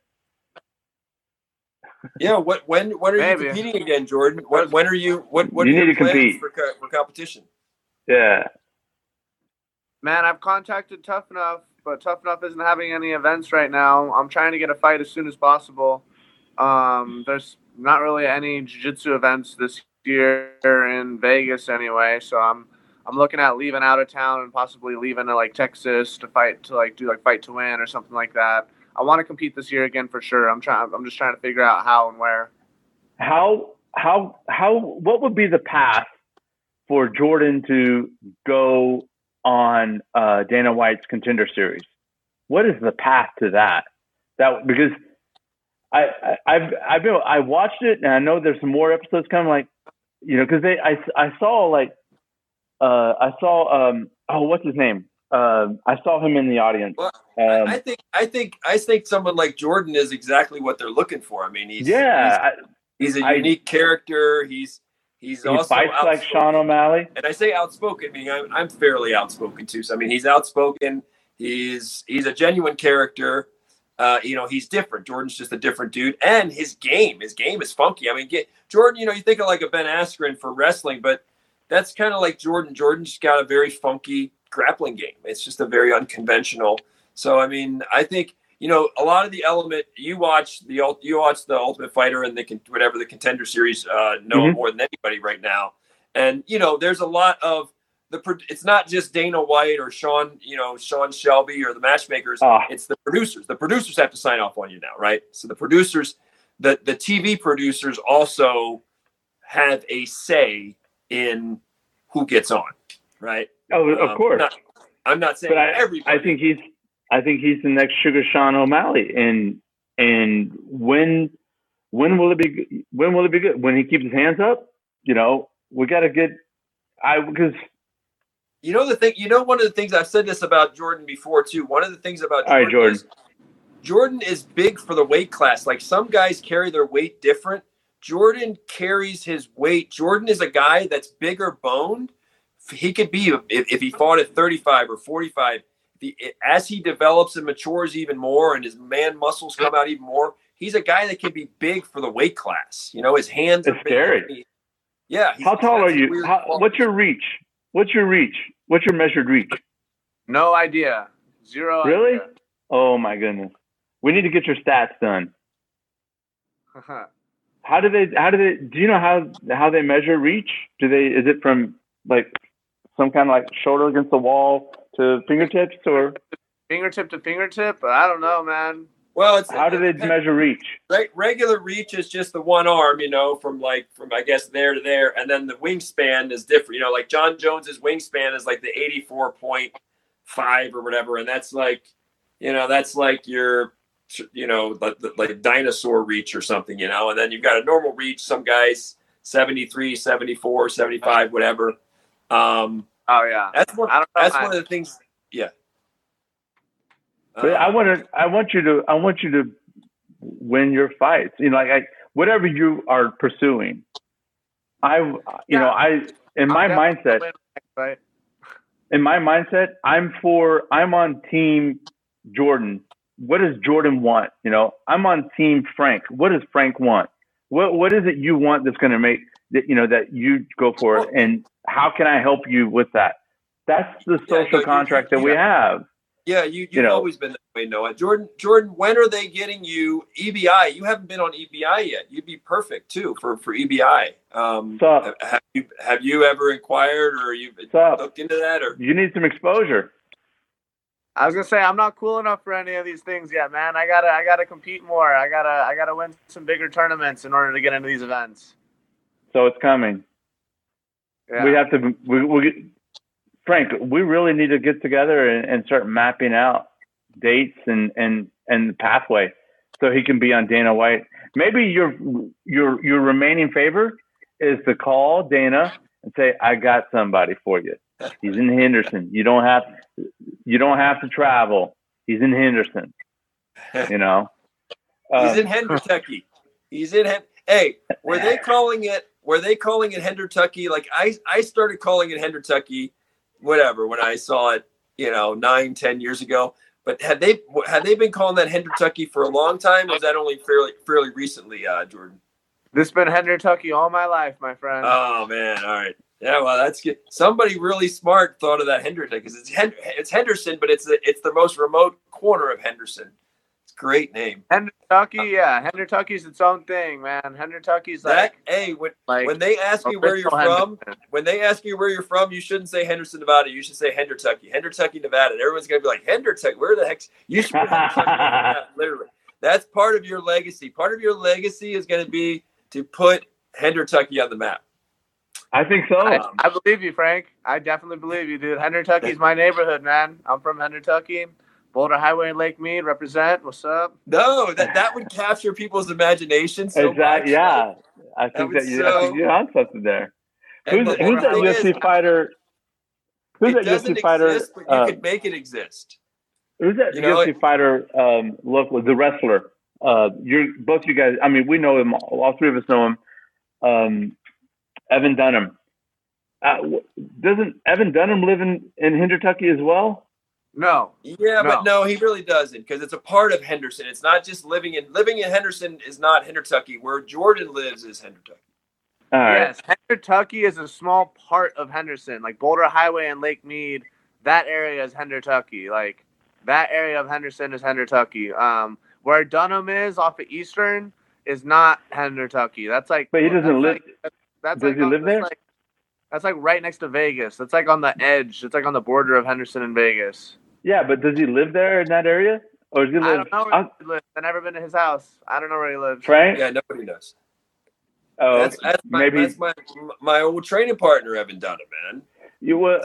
Yeah. When are you competing again, Jordan? When are you? What you are need your to plans compete for competition? Yeah. Man, I've contacted Tough Enough, but Tough Enough isn't having any events right now. I'm trying to get a fight as soon as possible. There's not really any jiu-jitsu events this year in Vegas anyway, so I'm looking at leaving out of town and possibly leaving to like Texas to fight to like do like fight to win or something like that. I want to compete this year again for sure. I'm just trying to figure out how and where. How what would be the path for Jordan to go on Dana White's Contender Series? What is the path to that? Because I watched it and I know there's some more episodes coming. Like, you know, because I saw what's his name? I saw him in the audience. Well, I think someone like Jordan is exactly what they're looking for. I mean, he's a unique character. He's also fights like Sean O'Malley. And I say outspoken, I mean, I'm fairly outspoken too. So I mean, he's outspoken. He's a genuine character. You know, he's different. Jordan's just a different dude. And his game is funky. I mean, Jordan, you know, you think of like a Ben Askren for wrestling, but that's kind of like Jordan. Jordan's got a very funky grappling game. It's just a very unconventional. So, I mean, I think, you know, a lot of the element you watch the Ultimate Fighter and the Contender Series know more than anybody right now. And, you know, there's a lot of it's not just Dana White or Sean Shelby or the matchmakers. It's the producers. The producers have to sign off on you now. Right. So the producers, the TV producers also have a say in who gets on. Right. Oh, of course. I'm not saying everybody. I think he's the next Sugar Sean O'Malley, and when will it be good? When he keeps his hands up, you know, we got to get because you know the thing. You know, one of the things I've said this about Jordan before too. One of the things about Jordan is big for the weight class. Like some guys carry their weight different. Jordan carries his weight. Jordan is a guy that's bigger boned. He could be if he fought at 35 or 45. As he develops and matures even more and his man muscles come out even more, he's a guy that can be big for the weight class. You know, his hands are scary. Yeah. How tall are you? What's your reach? What's your measured reach? No idea. Zero. Really? Idea. Oh, my goodness. We need to get your stats done. Do you know how they measure reach? Is it from like some kind of like shoulder against the wall? To fingertips or fingertip to fingertip? I don't know, man. Well, how do they measure reach? Regular reach is just the one arm, you know, from I guess there to there, and then the wingspan is different. You know, like John Jones's wingspan is like the 84.5 or whatever, and that's like your, you know, like dinosaur reach or something, you know. And then you've got a normal reach. Some guys 73, 74, 75, whatever. Oh yeah, that's one of the things. Yeah, but I want you to win your fights. You know, whatever you are pursuing. In my mindset, I'm on Team Jordan what does Jordan want? You know, I'm on team Frank. What does Frank want? What is it you want that's going to make that, you know, that you go for it? And how can I help you with that? That's the social contract that we have. Yeah, you've always been that way, Noah. Jordan, when are they getting you EBI? You haven't been on EBI yet. You'd be perfect too for EBI. Have you ever inquired or you've looked into that? Or you need some exposure. I was gonna say I'm not cool enough for any of these things yet, man. I gotta compete more. I gotta win some bigger tournaments in order to get into these events. So it's coming. Yeah. We have to. Frank, we really need to get together and start mapping out dates and the pathway so he can be on Dana White. Maybe your remaining favor is to call Dana and say, I got somebody for you. He's in Henderson. You don't have to travel. He's in Henderson. You know? He's in Hendertucky. Hey, were they calling it Hendertucky? Like I started calling it Hendertucky. Whatever, when I saw it, 9-10 years ago. But had they been calling that Hendertucky for a long time? Or was that only fairly recently, Jordan? This has been Hendertucky all my life, my friend. Oh man, all right, yeah, well that's good. Somebody really smart thought of that Hendertucky because it's Henderson, but it's the most remote corner of Henderson. It's a great name, Hendertucky. Yeah, Hendertucky's its own thing, man. Hendertucky's like that. Hey, when they ask you where you're from. When they ask you where you're from, you shouldn't say Henderson, Nevada. You should say Hendertucky. Hendertucky, Nevada. Everyone's going to be like, Hendertucky, where the heck? You should be Hendertucky, literally. That's part of your legacy. Part of your legacy is going to be to put Hendertucky on the map. I think so. I believe you, Frank. I definitely believe you, dude. Hendertucky's my neighborhood, man. I'm from Hendertucky. Boulder Highway and Lake Mead represent. What's up? No, that would capture people's imagination so exactly, much. Yeah. I think that you're on something there. Who's that UFC fighter? Who's that UFC fighter? You could make it exist. Who's that UFC fighter? Local, the wrestler. Both you guys. I mean, we know him. All three of us know him. Evan Dunham. Doesn't Evan Dunham live in Hendertucky as well? No. Yeah, no. But no, he really doesn't because it's a part of Henderson. It's not just living in Henderson is not Hendertucky. Where Jordan lives is Hendertucky. All right. Yes, Hendertucky is a small part of Henderson, like Boulder Highway and Lake Mead. That area is Hendertucky. Like that area of Henderson is Hendertucky. Where Dunham is off of Eastern is not Hendertucky. That's like. But he doesn't live. Does he live there? That's like right next to Vegas. That's like on the edge. It's like on the border of Henderson and Vegas. Yeah, but does he live there in that area, or does he live? I don't know where he lives. I've never been to his house. I don't know where he lives. Frank? Yeah, nobody knows. Oh, that's my old training partner, Evan Dunham, man.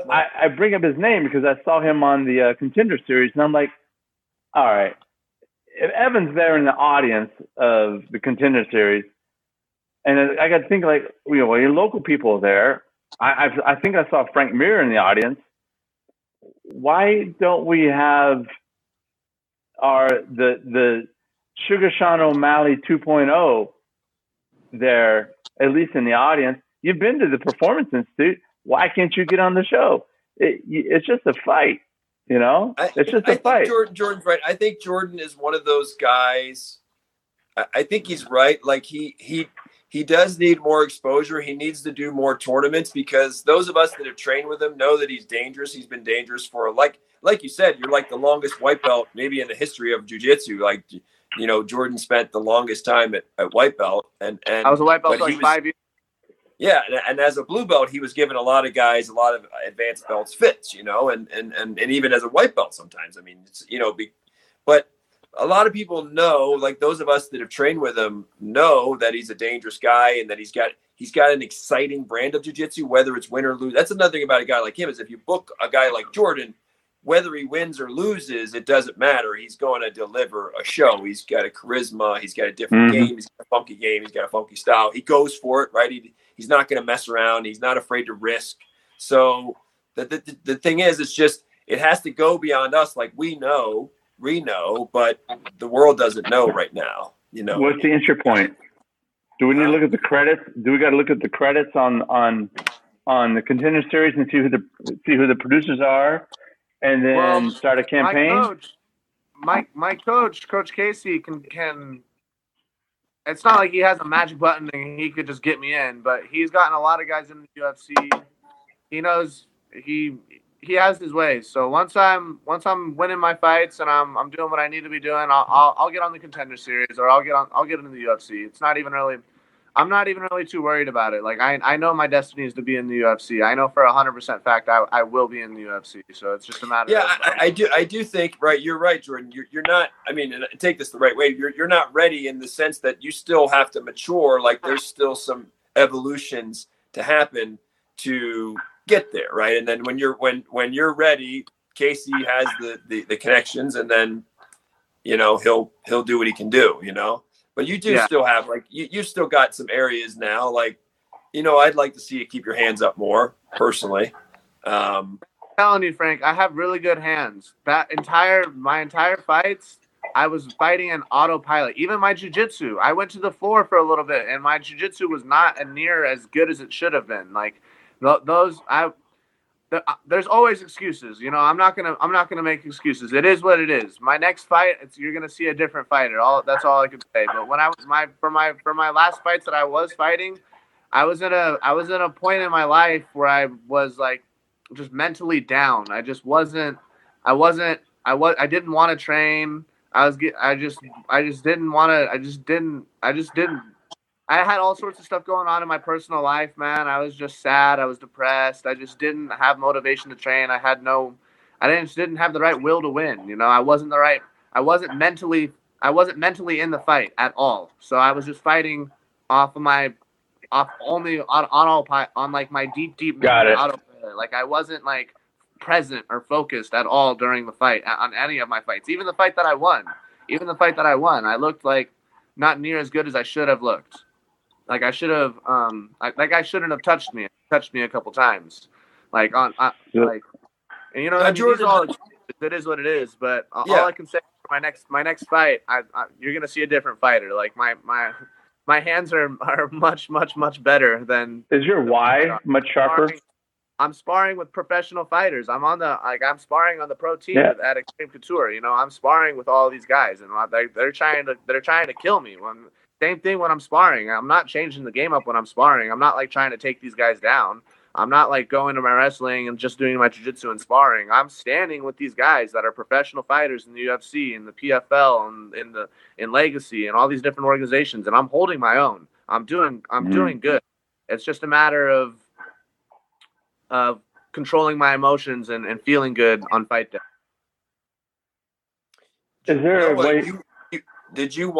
I bring up his name because I saw him on the Contender Series, and I'm like, all right, if Evan's there in the audience of the Contender Series, and I got to think like, your local people there. I think I saw Frank Mir in the audience. Why don't we have the Sugar Sean O'Malley 2.0 there, at least in the audience? You've been to the Performance Institute. Why can't you get on the show? It's just a fight, It's just a fight. Jordan's right. I think Jordan is one of those guys. I think he's right. Like he does need more exposure. He needs to do more tournaments because those of us that have trained with him know that he's dangerous. He's been dangerous for like you said, you're like the longest white belt maybe in the history of jiu-jitsu. Like, Jordan spent the longest time at white belt. And I was a white belt for 5 years. Yeah. And as a blue belt, he was giving a lot of guys, a lot of advanced belts fits, and even as a white belt sometimes, I mean, but a lot of people know, like those of us that have trained with him know that he's a dangerous guy and that he's got an exciting brand of jiu-jitsu, whether it's win or lose. That's another thing about a guy like him is if you book a guy like Jordan, whether he wins or loses, it doesn't matter. He's going to deliver a show. He's got a charisma. He's got a different game. He's got a funky game. He's got a funky style. He goes for it, right? He's not going to mess around. He's not afraid to risk. So the thing is, it's just, it has to go beyond us. Like we know, but the world doesn't know right now. What's the entry point? Do we need to look at the credits? Do we got to look at the credits on the Contender Series and see who the producers are, and then start a campaign? My coach, my coach, Coach Casey, can. It's not like he has a magic button and he could just get me in, but he's gotten a lot of guys in the UFC. He knows he has his ways. So once I'm winning my fights and I'm doing what I need to be doing, I'll get on the Contender Series or I'll get into the UFC. It's not even really. I'm not even really too worried about it. Like I know my destiny is to be in the UFC. I know for 100% fact I will be in the UFC. So it's just a matter. Yeah, of I do think right. You're right, Jordan. You're not. I mean, and take this the right way. You're not ready in the sense that you still have to mature. Like there's still some evolutions to happen to get there, right? And then when you're ready, Casey has the connections, and then you know he'll do what he can do. You know. But you do still have, like, you've still got some areas now. Like, you know, I'd like to see you keep your hands up more, personally. I'm telling you, Frank, I have really good hands. My entire fights, I was fighting in autopilot. Even my jiu-jitsu, I went to the floor for a little bit, and my jiu-jitsu was not near as good as it should have been. Like, there's always excuses, you know. I'm not gonna make excuses. It is what it is. My next fight, you're gonna see a different fighter. That's all I can say. But when I was for my last fights that I was fighting, I was in a point in my life where I was like just mentally down. I didn't want to train. I just didn't. I had all sorts of stuff going on in my personal life, man. I was just sad. I was depressed. I just didn't have motivation to train. I didn't have the right will to win. You know, I wasn't mentally in the fight at all. So I was just fighting off my deep autopilot. Like I wasn't like present or focused at all during the fight on any of my fights. Even the fight that I won, I looked like not near as good as I should have looked. Like I should have, I shouldn't have touched me a couple times, like and you know, I mean, Jordan, these are all excuses. It is what it is. But all I can say for my next fight, you're gonna see a different fighter. Like my hands are much better than. Is your why much sharper? I'm sparring with professional fighters. I'm sparring on the pro team at Extreme Couture. You know, I'm sparring with all these guys, and they're trying to kill me. Same thing when I'm sparring. I'm not changing the game up when I'm sparring. I'm not like trying to take these guys down. I'm not like going to my wrestling and just doing my jiu-jitsu and sparring. I'm standing with these guys that are professional fighters in the UFC and the PFL and in Legacy and all these different organizations, and I'm holding my own. I'm doing good. It's just a matter of controlling my emotions and feeling good on fight day. Is there a way? Did you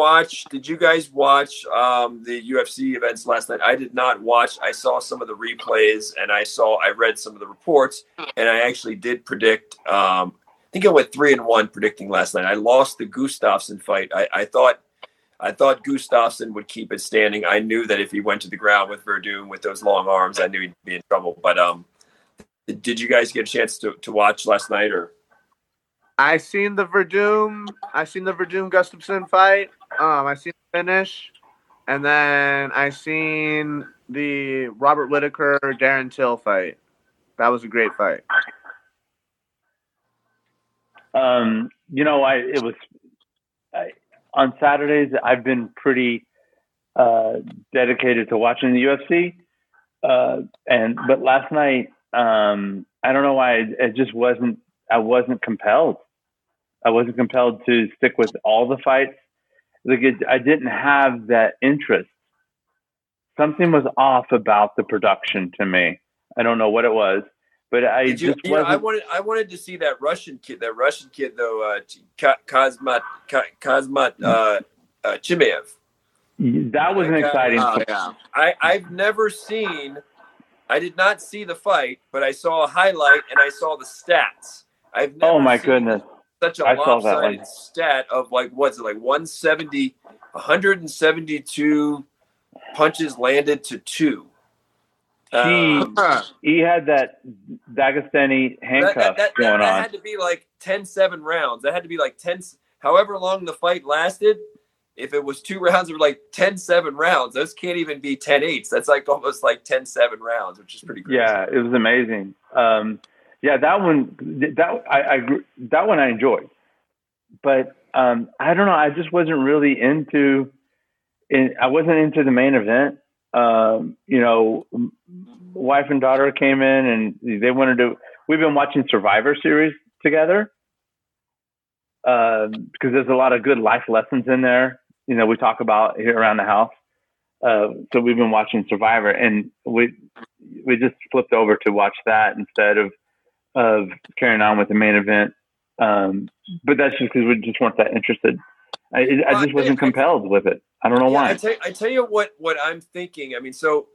guys watch the UFC events last night? I did not watch. I saw some of the replays, and I read some of the reports, and I actually did predict. I think I went 3-1 predicting last night. I lost the Gustafsson fight. I thought Gustafsson would keep it standing. I knew that if he went to the ground with Verdun with those long arms, I knew he'd be in trouble. But did you guys get a chance to watch last night? Or I seen the Verdun Gustafsson fight. I seen the finish, and then I seen the Robert Whittaker Darren Till fight. That was a great fight. On Saturdays, I've been pretty dedicated to watching the UFC, but last night, I don't know why. It just wasn't. I wasn't compelled. I wasn't compelled to stick with all the fights. Like I didn't have that interest. Something was off about the production to me. I don't know what it was, but I wanted to see that Russian kid. That Russian kid, though, Khamzat Chimaev. That was an exciting fight. Yeah. I've never seen. I did not see the fight, but I saw a highlight and I saw the stats. I've never seen such a lopsided stat of like what's it like 172 punches landed to 2. He had that Dagestani handcuff going on. That had to be like 10-7 rounds. That had to be like 10, however long the fight lasted. If it was 2 rounds, it would be like 10-7 rounds. Those can't even be 10-8. That's like almost like 10-7 rounds, which is pretty crazy. Yeah, it was amazing. That one I enjoyed. But I don't know. I just wasn't really into it. I wasn't into the main event. You know, wife and daughter came in and they wanted to. We've been watching Survivor Series together because there's a lot of good life lessons in there. You know, we talk about here around the house. So we've been watching Survivor, and we just flipped over to watch that instead of carrying on with the main event. But that's just because we just weren't that interested. I just wasn't compelled with it. I don't know why. I tell you what I'm thinking. I mean, so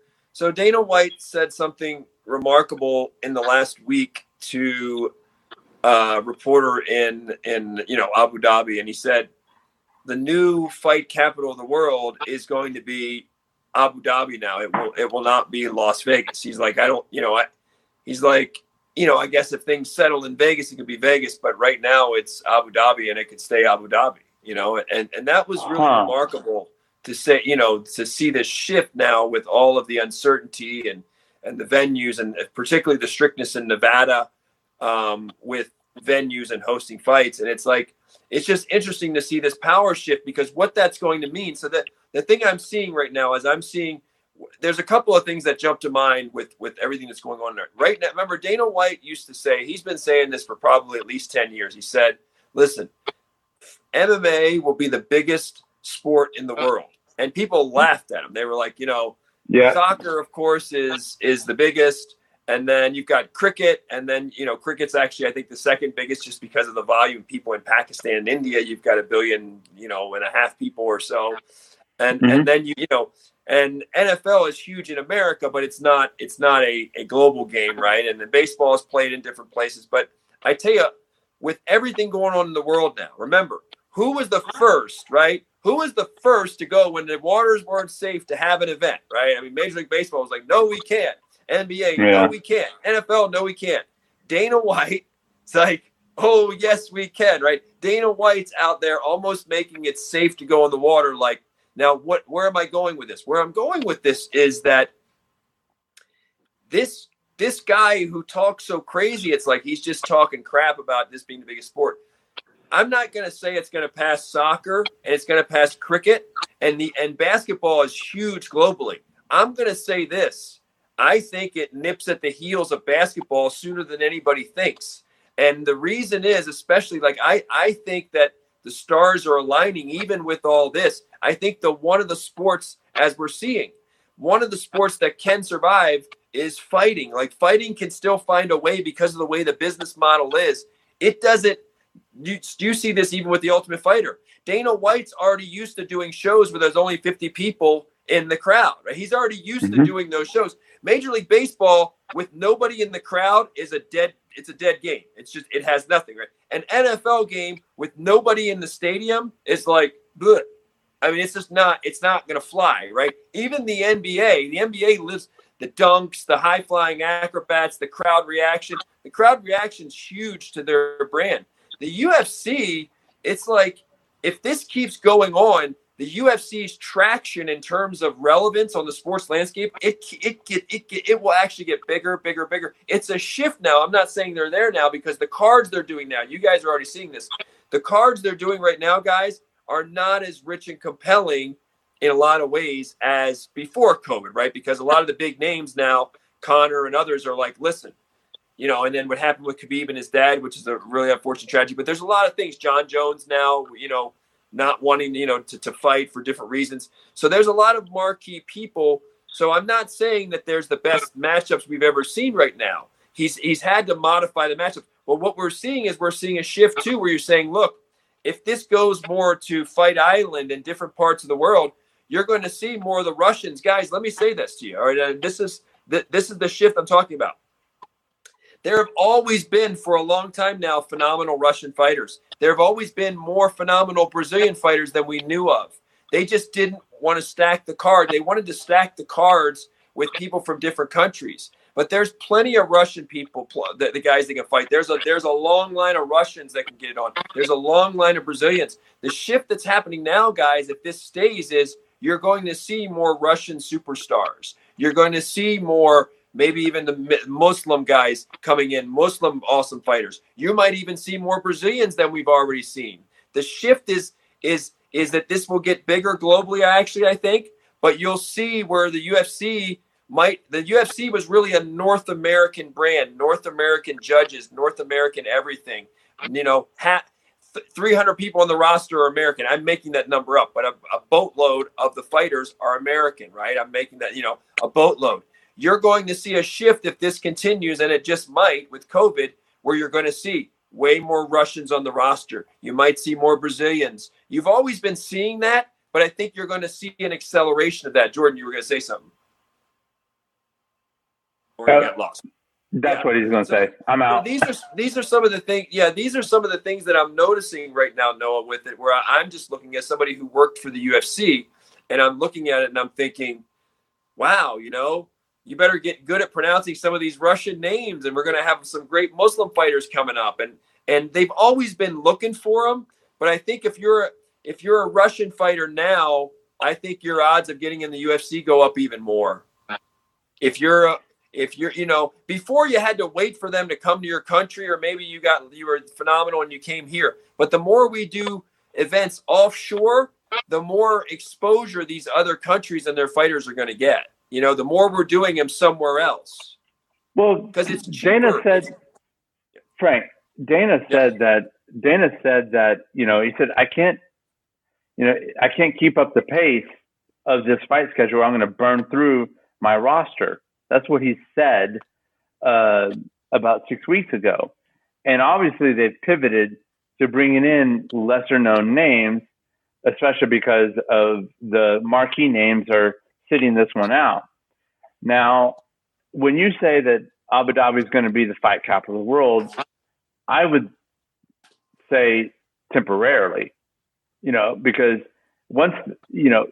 Dana White said something remarkable in the last week to a reporter in Abu Dhabi, and he said the new fight capital of the world is going to be Abu Dhabi now. It will not be Las Vegas. He's like, I guess if things settle in Vegas, it could be Vegas, but right now it's Abu Dhabi and it could stay Abu Dhabi, and that was really remarkable to say, to see this shift now with all of the uncertainty and the venues, and particularly the strictness in Nevada with venues and hosting fights. And it's like, it's just interesting to see this power shift, because what that's going to mean. So that the thing I'm seeing right now is there's a couple of things that jump to mind with everything that's going on there right now. Remember, Dana White used to say, he's been saying this for probably at least 10 years. He said, listen, MMA will be the biggest sport in the world. And people laughed at him. They were like, soccer, of course, is the biggest. And then you've got cricket. And then, cricket's actually, I think, the second biggest, just because of the volume of people in Pakistan and India. You've got 1 billion, and a half people or so. And and then, and NFL is huge in America, but it's not a global game, right? And then baseball is played in different places. But I tell you, with everything going on in the world now, remember, who was the first, right? Who was the first to go when the waters weren't safe to have an event, right? I mean, Major League Baseball was like, no, we can't. NBA, no, we can't. NFL, no, we can't. Dana White, it's like, oh, yes, we can, right? Dana White's out there almost making it safe to go in the water, like, now, where am I going with this? Where I'm going with this is that this guy who talks so crazy, it's like he's just talking crap about this being the biggest sport. I'm not going to say it's going to pass soccer and it's going to pass cricket, and basketball is huge globally. I'm going to say this. I think it nips at the heels of basketball sooner than anybody thinks. And the reason is, especially, like, I think that the stars are aligning even with all this. I think one of the sports that can survive is fighting. Like, fighting can still find a way because of the way the business model is. It doesn't. You see this even with the Ultimate Fighter. Dana White's already used to doing shows where there's only 50 people in the crowd, right? He's already used to doing those shows. Major League Baseball with nobody in the crowd is it's a dead game. It has nothing, right? An NFL game with nobody in the stadium is like, bleh. I mean, it's not going to fly, right? Even the NBA, lives the dunks, the high flying acrobats, the crowd reaction. The crowd reaction's huge to their brand. The UFC, it's like, if this keeps going on, the UFC's traction in terms of relevance on the sports landscape, it will actually get bigger, bigger, bigger. It's a shift now. I'm not saying they're there now, because the cards they're doing now, you guys are already seeing this. The cards they're doing right now, guys, are not as rich and compelling in a lot of ways as before COVID, right? Because a lot of the big names now, Connor and others, are like, listen, and then what happened with Khabib and his dad, which is a really unfortunate tragedy, but there's a lot of things. John Jones now, not wanting, to fight for different reasons. So there's a lot of marquee people. So I'm not saying that there's the best matchups we've ever seen right now. He's had to modify the matchup. But what we're seeing a shift too, where you're saying, look, if this goes more to Fight Island and different parts of the world, you're going to see more of the Russians. Guys, let me say this to you. All right, and this is the shift I'm talking about. There have always been, for a long time now, phenomenal Russian fighters. There have always been more phenomenal Brazilian fighters than we knew of. They just didn't want to stack the card. They wanted to stack the cards with people from different countries. But there's plenty of Russian people, the guys that can fight. There's a long line of Russians that can get it on. There's a long line of Brazilians. The shift that's happening now, guys, if this stays, is you're going to see more Russian superstars. You're going to see more, maybe even the Muslim guys coming in, Muslim awesome fighters. You might even see more Brazilians than we've already seen. The shift is that this will get bigger globally, actually, I think. But you'll see where the UFC might – the UFC was really a North American brand, North American judges, North American everything. You know, 300 people on the roster are American. I'm making that number up, but a boatload of the fighters are American, right? I'm making that, you know, a boatload. You're going to see a shift if this continues, and it just might with COVID, where you're going to see way more Russians on the roster. You might see more Brazilians. You've always been seeing that, but I think you're going to see an acceleration of that. Jordan, you were going to say something. Or you got lost. That's what he's going to say. I'm out. So these are some of the things. Yeah, these are some of the things that I'm noticing right now, Noah, with it, where I'm just looking at somebody who worked for the UFC, and I'm looking at it and I'm thinking, wow, you know, you better get good at pronouncing some of these Russian names, and we're going to have some great Muslim fighters coming up. And they've always been looking for them. But I think if you're a Russian fighter now, I think your odds of getting in the UFC go up even more. If you're, you know, before you had to wait for them to come to your country, or maybe you were phenomenal and you came here. But the more we do events offshore, the more exposure these other countries and their fighters are going to get. You know, the more we're doing them somewhere else. Well, because it's cheaper. Dana said that, you know, he said, I can't keep up the pace of this fight schedule. I'm going to burn through my roster. That's what he said about 6 weeks ago. And obviously they've pivoted to bringing in lesser known names, especially because of the marquee names are sitting this one out. Now, when you say that Abu Dhabi is going to be the fight capital of the world, I would say temporarily, you know, because once, you know,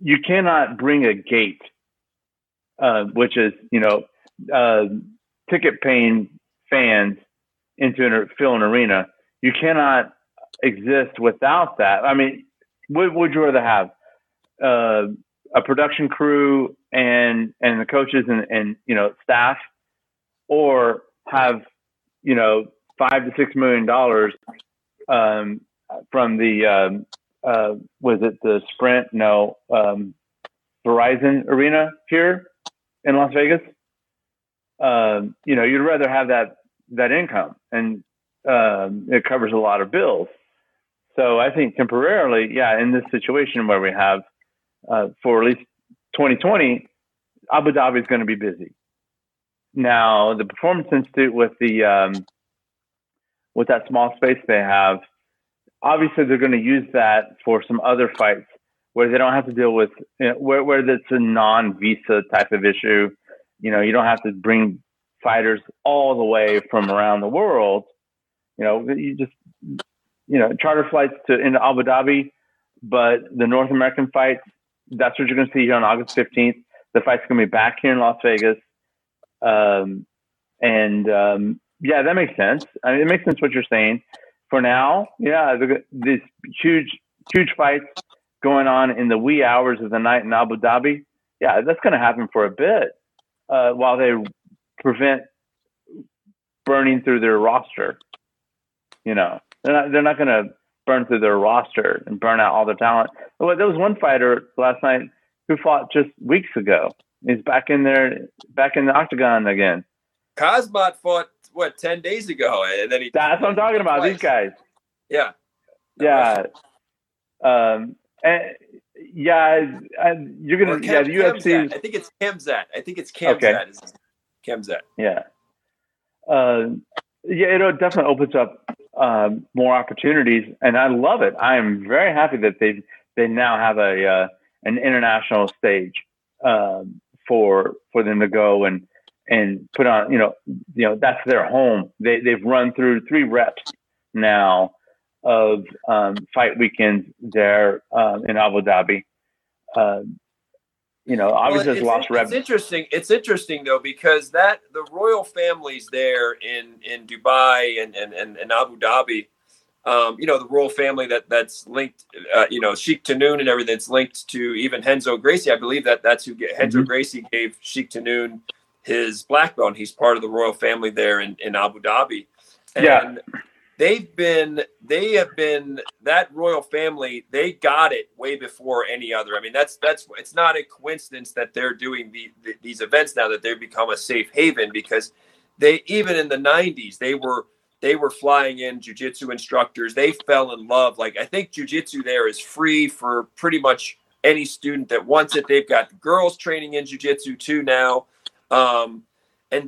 you cannot bring a gate, which is, you know, ticket paying fans into fill an arena. You cannot exist without that. I mean, what would you rather have? A production crew and the coaches and, you know, staff, or have, you know, $5 to $6 million from the was it the Sprint? No, Verizon Arena here in Las Vegas. You know, you'd rather have that income, and it covers a lot of bills. So I think temporarily, yeah, in this situation where we have for at least 2020, Abu Dhabi is going to be busy. Now, the Performance Institute with the with that small space they have, obviously they're going to use that for some other fights where they don't have to deal with, you know, where that's a non-visa type of issue. You know, you don't have to bring fighters all the way from around the world. You know, you just, you know, charter flights into Abu Dhabi, but the North American fights, that's what you're going to see here on August 15th. The fight's going to be back here in Las Vegas. Yeah, that makes sense. I mean, it makes sense what you're saying. For now, yeah, these huge, huge fights going on in the wee hours of the night in Abu Dhabi. Yeah, that's going to happen for a bit while they prevent burning through their roster. You know, they're not going to burn through their roster and burn out all their talent. Well, there was one fighter last night who fought just weeks ago. He's back in there, back in the octagon again. Khamzat fought, 10 days ago? And then that's what I'm talking about, twice. These guys. Yeah. Yeah. You're going to, yeah, the UFC. I think it's Khamzat. Okay. Khamzat. Yeah. Yeah, it definitely opens up more opportunities, and I love it. I am very happy that they now have an international stage for them to go and put on, you know, that's their home. They've run through 3 reps now of fight weekends there in Abu Dhabi. You know, obviously it's lost reps. It's interesting though, because the royal families there in Dubai and Abu Dhabi, you know, the royal family that's linked, you know, Sheikh Tahnoon and everything, that's linked to even Renzo Gracie. I believe that's who Renzo Gracie gave Sheikh Tahnoon his black belt. He's part of the royal family there in Abu Dhabi. And, yeah. They have been that royal family. They got it way before any other. I mean, that's it's not a coincidence that they're doing these events now, that they've become a safe haven, because they, even in the 90s, they were flying in jiu-jitsu instructors. They fell in love. Like, I think jiu-jitsu there is free for pretty much any student that wants it. They've got girls training in jiu-jitsu too now, and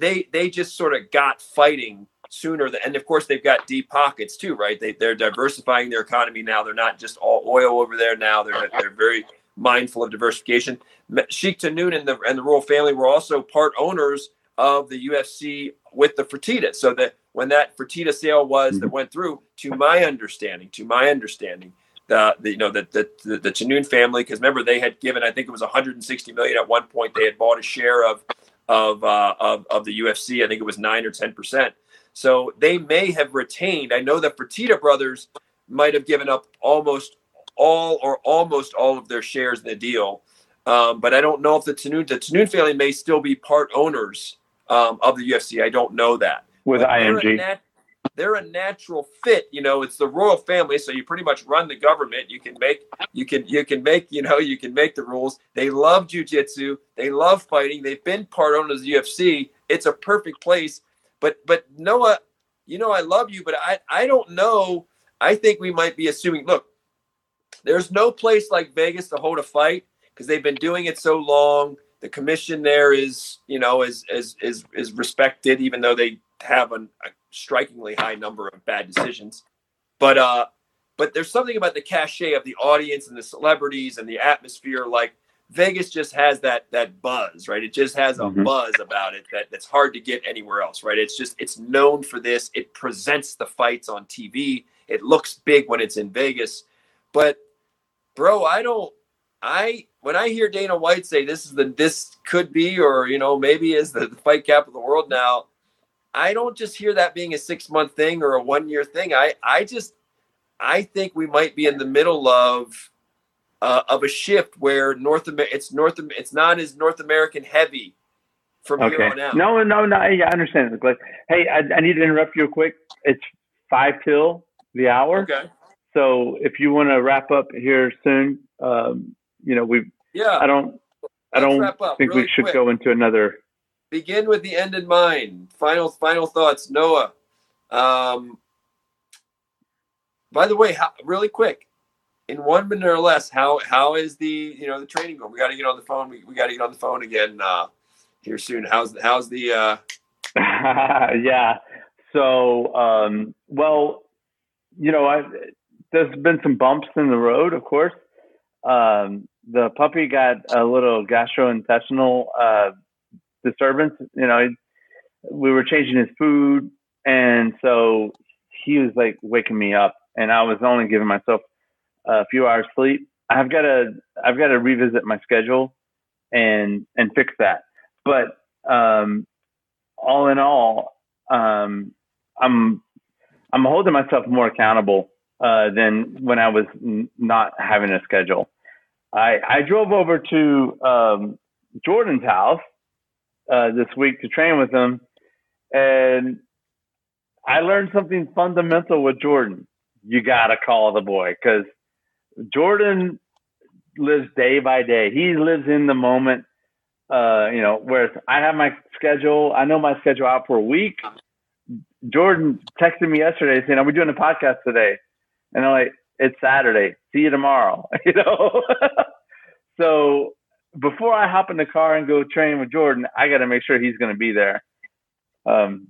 they just sort of got fighting sooner and of course they've got deep pockets too, right? They're diversifying their economy now. They're not just all oil over there now. They're very mindful of diversification. Sheikh Tahnoon and the royal family were also part owners of the UFC with the Fertitta, so that when that Fertitta sale was that went through, to my understanding, the Tahnoon family, because remember they had given, I think it was $160 million at one point. They had bought a share of the UFC. I think it was 9 or 10%. So they may have retained. I know the Fertitta brothers might have given up almost all of their shares in the deal, but I don't know if the Tahnoon family may still be part owners of the UFC. I don't know that. With IMG, they're a natural fit. You know, it's the royal family, so you pretty much run the government. You can make the rules. They love jiu-jitsu. They love fighting. They've been part owners of the UFC. It's a perfect place. But Noah, you know, I love you, but I don't know. I think we might be assuming, look, there's no place like Vegas to hold a fight because they've been doing it so long. The commission there is, you know, is respected, even though they have a strikingly high number of bad decisions. But there's something about the cachet of the audience and the celebrities and the atmosphere. Like, Vegas just has that buzz, right? It just has a buzz about it that's hard to get anywhere else, right? It's known for this. It presents the fights on TV. It looks big when it's in Vegas. But bro, when I hear Dana White say this could be, or, you know, maybe is the fight capital of the world now, I don't just hear that being a 6-month thing or a 1-year thing. I think we might be in the middle of a shift where it's not as North American heavy from here on out. No, I understand. But hey, I need to interrupt you real quick. It's 5 till the hour. Okay. So if you want to wrap up here soon, you know, I don't think we should go into another. Begin with the end in mind. Final thoughts, Noah. By the way, really quick. In 1 minute or less, how is the training going? We got to get on the phone. We got to get on the phone again here soon. How's the yeah. So well, you know, there's been some bumps in the road, of course. The puppy got a little gastrointestinal disturbance. You know, we were changing his food, and so he was like waking me up, and I was only giving myself a few hours sleep. I've got to revisit my schedule and fix that. But all in all, I'm holding myself more accountable than when I was not having a schedule. I drove over to Jordan's house this week to train with him, and I learned something fundamental with Jordan. You got to call the boy, because Jordan lives day by day. He lives in the moment, you know, whereas I have my schedule. I know my schedule out for a week. Jordan texted me yesterday saying, are we doing a podcast today? And I'm like, it's Saturday. See you tomorrow. You know? So before I hop in the car and go train with Jordan, I got to make sure he's going to be there. Because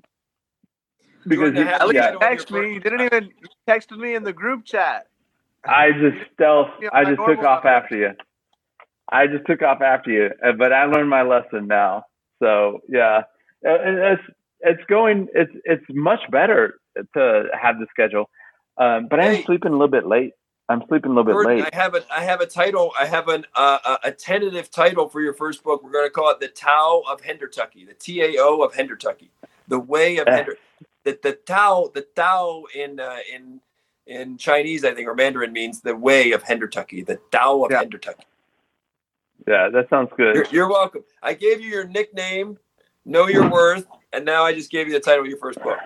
he texted me. You didn't even text me in the group chat. I just took off after you. But I learned my lesson now. So yeah, it's much better to have the schedule. But I'm sleeping a little bit late. Jordan, late. I have a title. I have a tentative title for your first book. We're going to call it The Tao of Hendertucky, the TAO of Hendertucky, the way of Hendertucky. The Tao in Chinese, I think, or Mandarin, means the way of Hendertucky, the Tao of Hendertucky. Yeah, that sounds good. You're welcome. I gave you your nickname, Know Your Worth, and now I just gave you the title of your first book.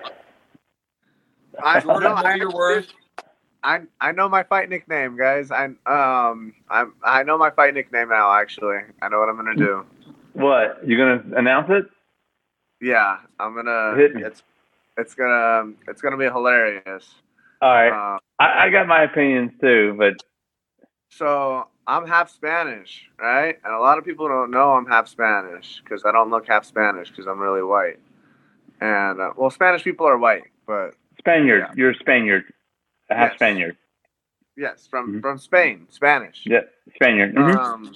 I know your worth. I know my fight nickname, guys. I know my fight nickname now. Actually, I know what I'm gonna do. What? You gonna announce it? Yeah, I'm gonna. Hit me. It's gonna be hilarious. All right. I got my opinions too, but so I'm half Spanish, right? And a lot of people don't know I'm half Spanish because I don't look half Spanish because I'm really white. And well, Spanish people are white, but Spaniard. Yeah. You're a Spaniard. A half Spaniard. Yes, from Spain, Spanish. Yeah, Spaniard. Mm-hmm.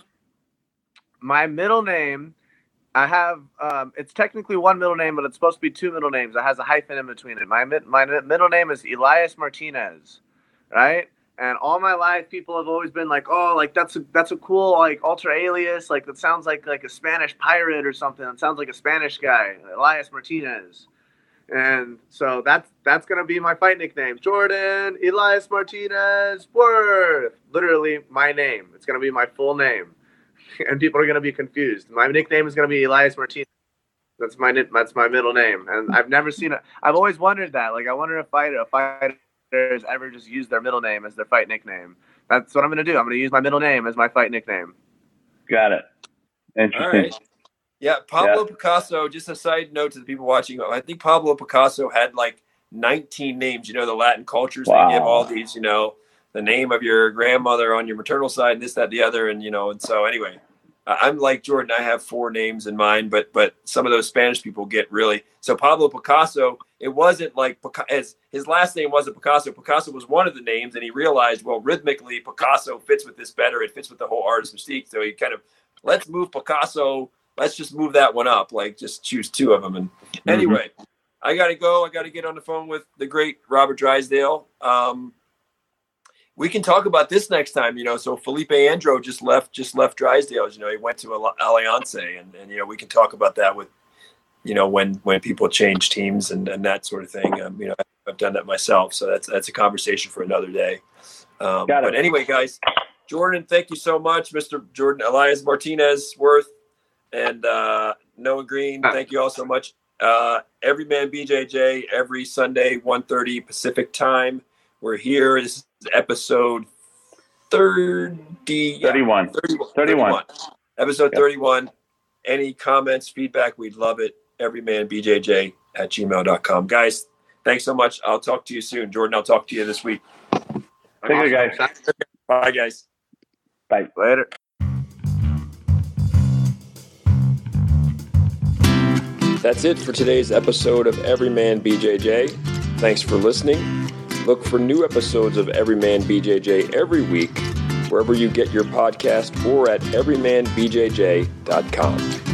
My middle name, I have. It's technically one middle name, but it's supposed to be two middle names. It has a hyphen in between it. My middle name is Elias Martinez, right? And all my life, people have always been like, "Oh, like that's a cool like alter alias. Like that sounds like a Spanish pirate or something. That sounds like a Spanish guy, Elias Martinez." And so that's going to be my fight nickname. Jordan Elias Martinez Worth. Literally my name. It's going to be my full name. And people are going to be confused. My nickname is going to be Elias Martinez. That's my middle name. And I've never seen it. I've always wondered that. Like I wonder if fighters ever just use their middle name as their fight nickname. That's what I'm going to do. I'm going to use my middle name as my fight nickname. Got it. Interesting. All right. Yeah, Pablo Picasso, just a side note to the people watching, I think Pablo Picasso had like 19 names, you know, the Latin cultures, They give all these, you know, the name of your grandmother on your maternal side, and this, that, the other, and, you know, and so anyway, I'm like Jordan, I have 4 names in mind, but some of those Spanish people get really, so Pablo Picasso, it wasn't like, as his last name wasn't Picasso, Picasso was one of the names, and he realized, well, rhythmically, Picasso fits with this better, it fits with the whole artist mystique, so he kind of, let's move Picasso. Let's just move that one up. Like, just choose 2 of them. And anyway, I got to go. I got to get on the phone with the great Robert Drysdale. We can talk about this next time, you know. So Felipe Andro just left Drysdale's. You know, he went to Alianza, and you know, we can talk about that with, you know, when people change teams and that sort of thing. You know, I've done that myself, so that's a conversation for another day. But anyway, guys, Jordan, thank you so much, Mr. Jordan Elias Martinez Worth. And Noah Green, thank you all so much. Everyman BJJ, every Sunday, 1:30 Pacific time. We're here. This is episode 31. Episode 31. Any comments, feedback, we'd love it. everymanbjj@gmail.com. Guys, thanks so much. I'll talk to you soon. Jordan, I'll talk to you this week. Thank you, guys. Bye, guys. Bye. Later. That's it for today's episode of Everyman BJJ. Thanks for listening. Look for new episodes of Everyman BJJ every week, wherever you get your podcast or at everymanbjj.com.